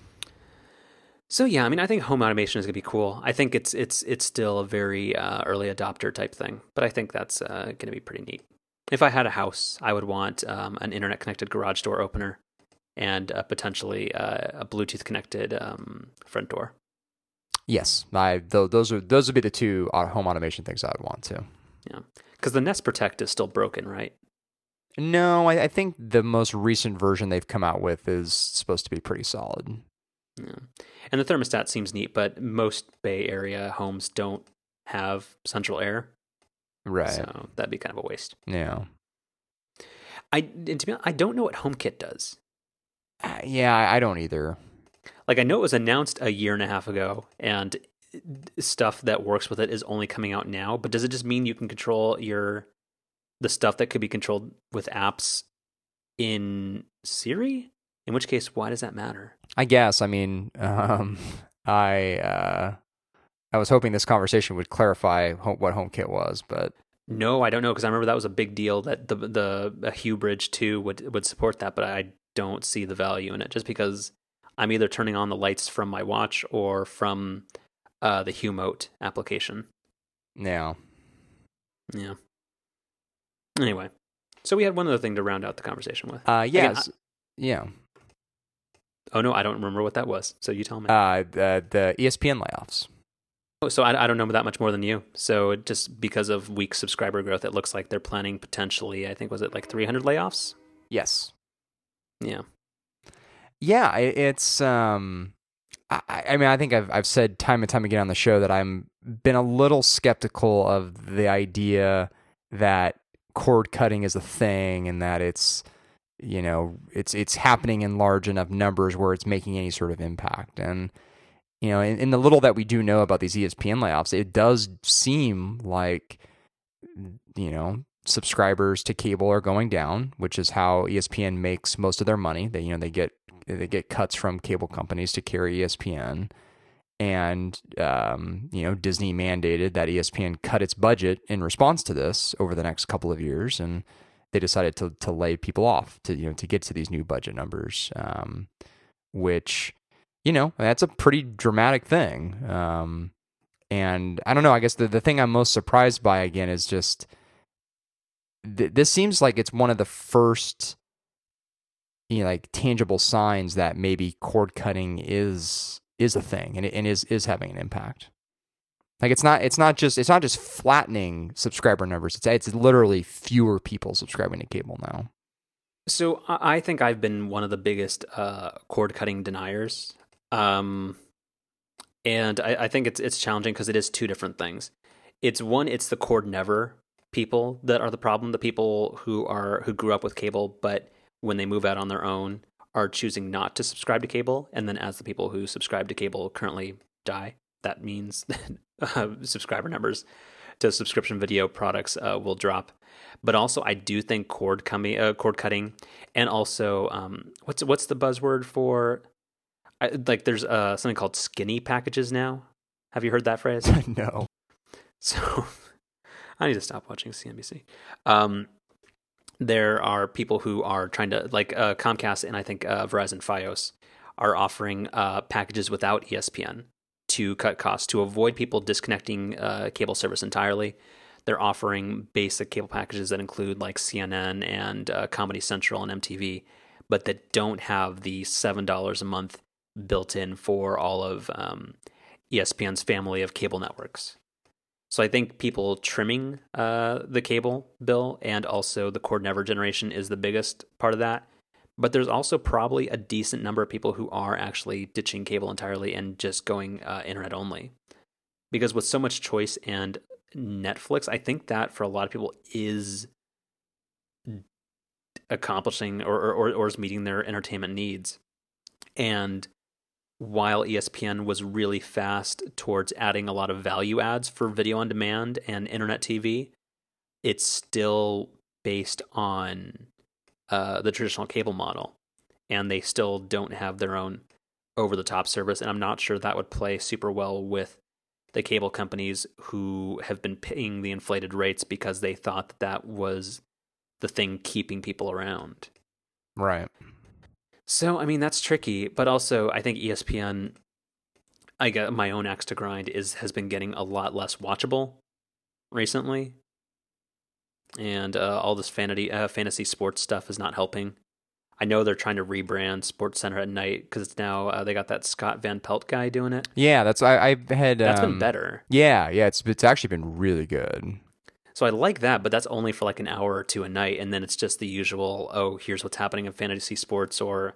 So yeah, I mean, I think home automation is going to be cool. I think it's still a very early adopter type thing, but I think that's going to be pretty neat. If I had a house, I would want an internet-connected garage door opener and potentially a Bluetooth-connected front door. Yes, those would be the two home automation things I would want too. Yeah, because the Nest Protect is still broken, right? No, I think the most recent version they've come out with is supposed to be pretty solid. Yeah. And the thermostat seems neat, but most Bay Area homes don't have central air. Right. So that'd be kind of a waste. Yeah. To be honest, I don't know what HomeKit does. Yeah, I don't either. Like, I know it was announced a year and a half ago, and stuff that works with it is only coming out now, but does it just mean you can control the stuff that could be controlled with apps in Siri? In which case, why does that matter? I guess. I mean, I was hoping this conversation would clarify what HomeKit was, but no, I don't know, because I remember that was a big deal that the Hue Bridge 2 would support that, but I don't see the value in it just because I'm either turning on the lights from my watch or from the Hue Mode application. Yeah. Anyway, so we had one other thing to round out the conversation with. Yes. Again, Oh, no, I don't remember what that was. So you tell me. The ESPN layoffs. Oh, so I don't know that much more than you. So just because of weak subscriber growth, it looks like they're planning potentially, I think, was it like 300 layoffs? Yes. Yeah. Yeah, it's... I mean, I think I've said time and time again on the show that I've been a little skeptical of the idea that cord cutting is a thing and that it's... you know, it's happening in large enough numbers where it's making any sort of impact. And, you know, in the little that we do know about these ESPN layoffs, it does seem like, you know, subscribers to cable are going down, which is how ESPN makes most of their money. They, you know, they get cuts from cable companies to carry ESPN. And, you know, Disney mandated that ESPN cut its budget in response to this over the next couple of years. And they decided to lay people off to get to these new budget numbers, which, you know, that's a pretty dramatic thing. And I don't know, I guess the thing I'm most surprised by, again, is just this seems like it's one of the first, you know, like tangible signs that maybe cord cutting is a thing and is having an impact. Like it's not just flattening subscriber numbers. It's literally fewer people subscribing to cable now. So I think I've been one of the biggest cord cutting deniers, and I think it's challenging because it is two different things. It's one, it's the cord never people that are the problem. The people who grew up with cable, but when they move out on their own, are choosing not to subscribe to cable, and then as the people who subscribe to cable currently die, that means subscriber numbers to subscription video products will drop. But also, I do think cord cutting, and also what's the buzzword for? There's something called skinny packages now. Have you heard that phrase? No. So I need to stop watching CNBC. There are people who are trying to Comcast and I think Verizon Fios are offering packages without ESPN to cut costs, to avoid people disconnecting cable service entirely. They're offering basic cable packages that include like CNN and Comedy Central and MTV, but that don't have the $7 a month built in for all of ESPN's family of cable networks. So I think people trimming the cable bill and also the cord never generation is the biggest part of that. But there's also probably a decent number of people who are actually ditching cable entirely and just going internet only. Because with so much choice and Netflix, I think that for a lot of people is accomplishing or is meeting their entertainment needs. And while ESPN was really fast towards adding a lot of value adds for video on demand and internet TV, it's still based on the traditional cable model, and they still don't have their own over-the-top service. And I'm not sure that would play super well with the cable companies who have been paying the inflated rates because they thought that that was the thing keeping people around. Right. So, I mean, that's tricky, but also I think ESPN, I got my own axe to grind, has been getting a lot less watchable recently. And all this fantasy sports stuff is not helping. I know they're trying to rebrand SportsCenter at night because it's now they got that Scott Van Pelt guy doing it. Yeah, I've had that's been better. Yeah, it's actually been really good. So I like that, but that's only for like an hour or two a night, and then it's just the usual. Oh, here's what's happening in fantasy sports, or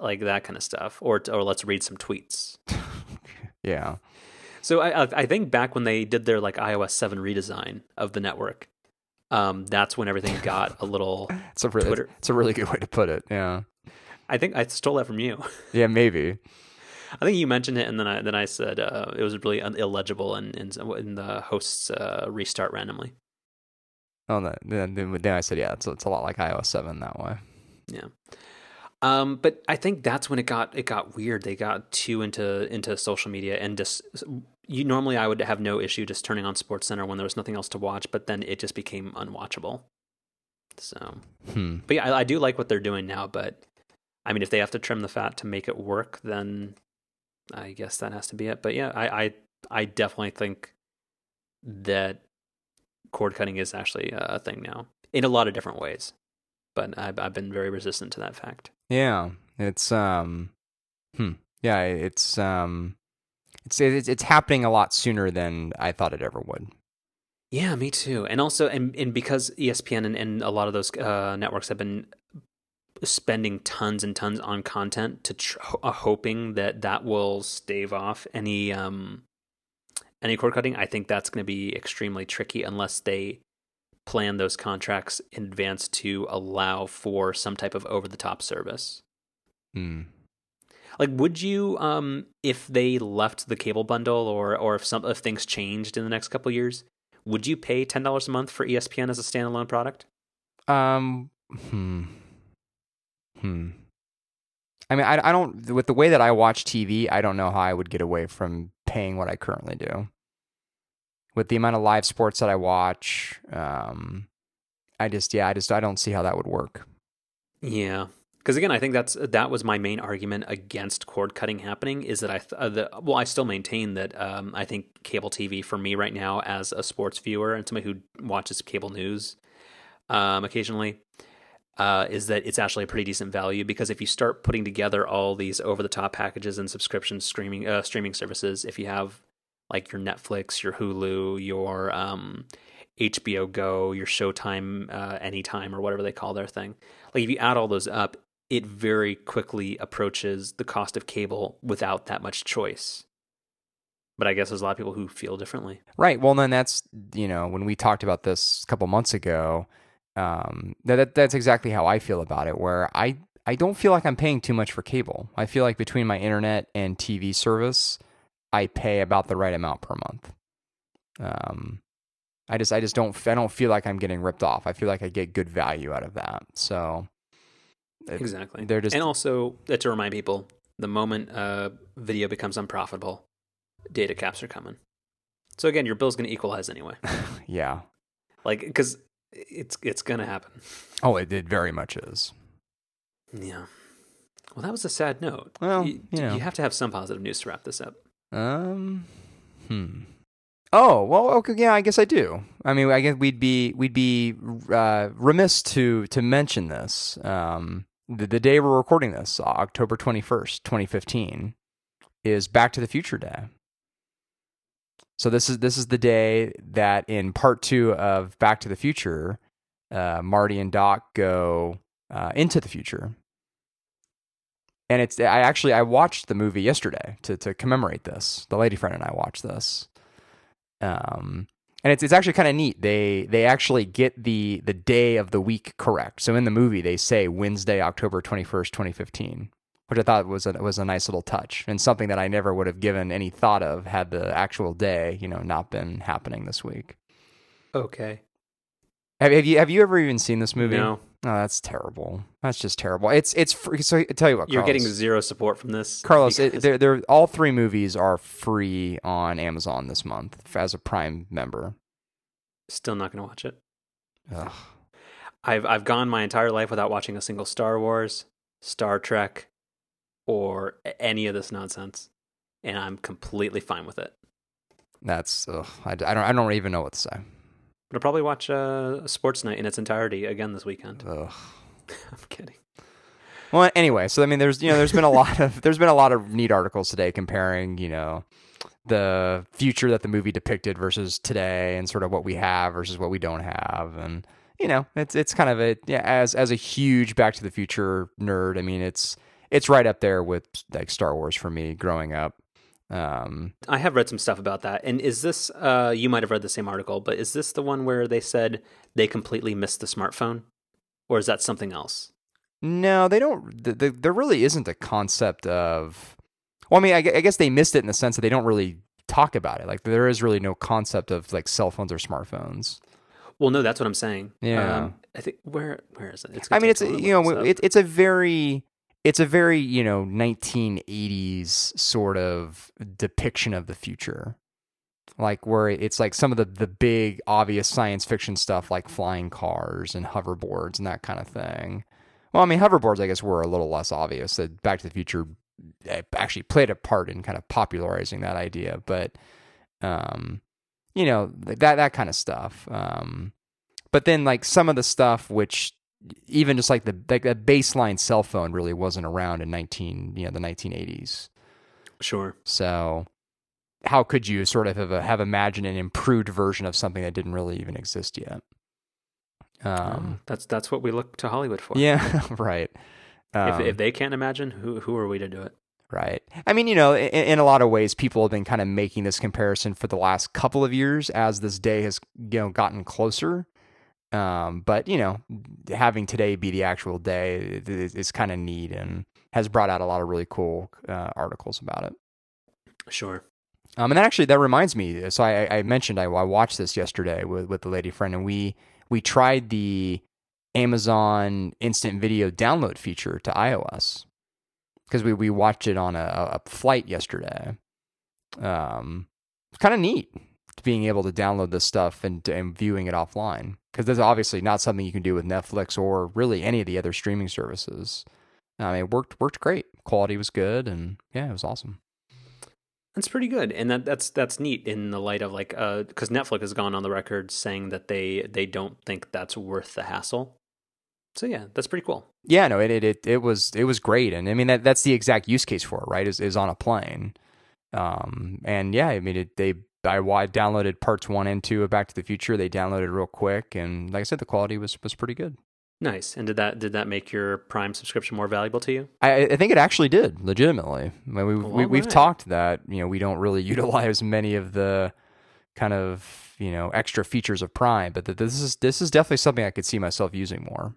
like that kind of stuff, or let's read some tweets. Yeah. So I think back when they did their like iOS 7 redesign of the network. That's when everything got a little it's a really good way to put it. Yeah. I think I stole that from you. Yeah, maybe. I think you mentioned it, and then I said it was really illegible in the hosts restart randomly. Oh, no. Then I said, yeah, it's a lot like iOS 7 that way. Yeah. But I think that's when it got weird. They got too into social media and just... Normally I would have no issue just turning on SportsCenter when there was nothing else to watch, but then it just became unwatchable. So, But yeah, I do like what they're doing now, but I mean, if they have to trim the fat to make it work, then I guess that has to be it. But yeah, I definitely think that cord cutting is actually a thing now in a lot of different ways, but I've been very resistant to that fact. Yeah. It's happening a lot sooner than I thought it ever would. Yeah, me too. And also, and because ESPN and a lot of those networks have been spending tons and tons on content, to hoping that will stave off any cord cutting, I think that's going to be extremely tricky unless they plan those contracts in advance to allow for some type of over-the-top service. Hmm. Like, would you, if they left the cable bundle, or if things changed in the next couple of years, would you pay $10 a month for ESPN as a standalone product? I mean, I don't, with the way that I watch TV, I don't know how I would get away from paying what I currently do. With the amount of live sports that I watch, I don't see how that would work. Yeah. Because again, I think that was my main argument against cord cutting happening, is that I still maintain that I think cable TV for me right now, as a sports viewer and somebody who watches cable news occasionally, is that it's actually a pretty decent value, because if you start putting together all these over the top packages and subscription streaming services, if you have like your Netflix, your Hulu, your HBO Go, your Showtime Anytime, or whatever they call their thing, like if you add all those up, it very quickly approaches the cost of cable without that much choice. But I guess there's a lot of people who feel differently. Right. Well, then that's, when we talked about this a couple months ago, that's exactly how I feel about it, where I don't feel like I'm paying too much for cable. I feel like between my internet and TV service, I pay about the right amount per month. I don't feel like I'm getting ripped off. I feel like I get good value out of that. So... Exactly. And also, to remind people, the moment video becomes unprofitable, data caps are coming. So again, your bill's going to equalize anyway. Yeah. Like, because it's going to happen. Oh, it very much is. Yeah. Well, that was a sad note. Well, you have to have some positive news to wrap this up. Oh, well, okay, yeah, I guess I do. I mean, I guess we'd be remiss to mention this. the day we're recording this, October 21st, 2015, is Back to the Future Day. So this is the day that in part two of Back to the Future, Marty and Doc go into the future. And I watched the movie yesterday to commemorate this. The lady friend and I watched this. And it's actually kind of neat. They actually get the day of the week correct. So in the movie they say Wednesday, October 21st, 2015, which I thought was a nice little touch and something that I never would have given any thought of had the actual day, not been happening this week. Okay. Have you ever even seen this movie? No. Oh, that's terrible. That's just terrible. It's free. So I tell you what, Carlos, you're getting zero support from this, Carlos. They're all three movies are free on Amazon this month as a Prime member. Still not going to watch it. Ugh. I've gone my entire life without watching a single Star Wars, Star Trek, or any of this nonsense, and I'm completely fine with it. That's I don't even know what to say. But I'll probably watch Sports Night in its entirety again this weekend. Ugh. I'm kidding. Well, anyway, so I mean, there's been a lot of neat articles today comparing, the future that the movie depicted versus today, and sort of what we have versus what we don't have, and it's kind of as a huge Back to the Future nerd, I mean, it's right up there with like Star Wars for me growing up. I have read some stuff about that. And is this, you might have read the same article, but is this the one where they said they completely missed the smartphone? Or is that something else? No, they don't. There really isn't a concept of, well, I mean, I guess they missed it in the sense that they don't really talk about it. Like, there is really no concept of like cell phones or smartphones. Well, no, that's what I'm saying. Yeah. I think, where is it? It's a very 1980s sort of depiction of the future, like where it's like some of the big obvious science fiction stuff, like flying cars and hoverboards and that kind of thing. Well, I mean, hoverboards, I guess, were a little less obvious. That Back to the Future actually played a part in kind of popularizing that idea, but that kind of stuff. But then like some of the stuff which even just like the baseline cell phone really wasn't around in the 1980s. Sure. So how could you sort of have imagined an improved version of something that didn't really even exist yet? That's what we look to Hollywood for. Yeah, right. If they can't imagine, who are we to do it? Right. I mean, in a lot of ways, people have been kind of making this comparison for the last couple of years as this day has gotten closer. But having today be the actual day is kind of neat and has brought out a lot of really cool articles about it. Sure. And actually, that reminds me. So I mentioned I watched this yesterday with the lady friend, and we tried the Amazon Instant Video download feature to iOS because we watched it on a flight yesterday. It's kind of neat being able to download this stuff and viewing it offline. Because that's obviously not something you can do with Netflix or really any of the other streaming services. I mean, it worked great. Quality was good, and yeah, it was awesome. That's pretty good, and that's neat in the light of like because Netflix has gone on the record saying that they don't think that's worth the hassle. So yeah, that's pretty cool. Yeah, no, it was great, and I mean that's the exact use case for it, right? Is on a plane, and yeah, I mean I downloaded parts 1 and 2 of Back to the Future. They downloaded real quick, and like I said, the quality was pretty good. Nice. And did that make your Prime subscription more valuable to you? I think it actually did, legitimately. I mean, we've talked that we don't really utilize many of the kind of extra features of Prime, but that this is definitely something I could see myself using more.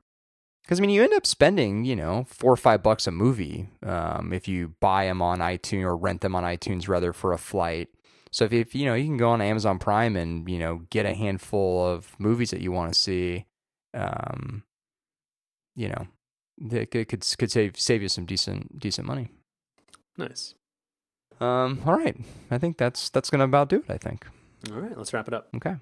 Because I mean, you end up spending $4 or $5 a movie if you buy them on iTunes or rent them on iTunes rather for a flight. So if you can go on Amazon Prime and get a handful of movies that you want to see, it could save you some decent money. Nice. All right, I think that's gonna about do it. I think. All right, let's wrap it up. Okay.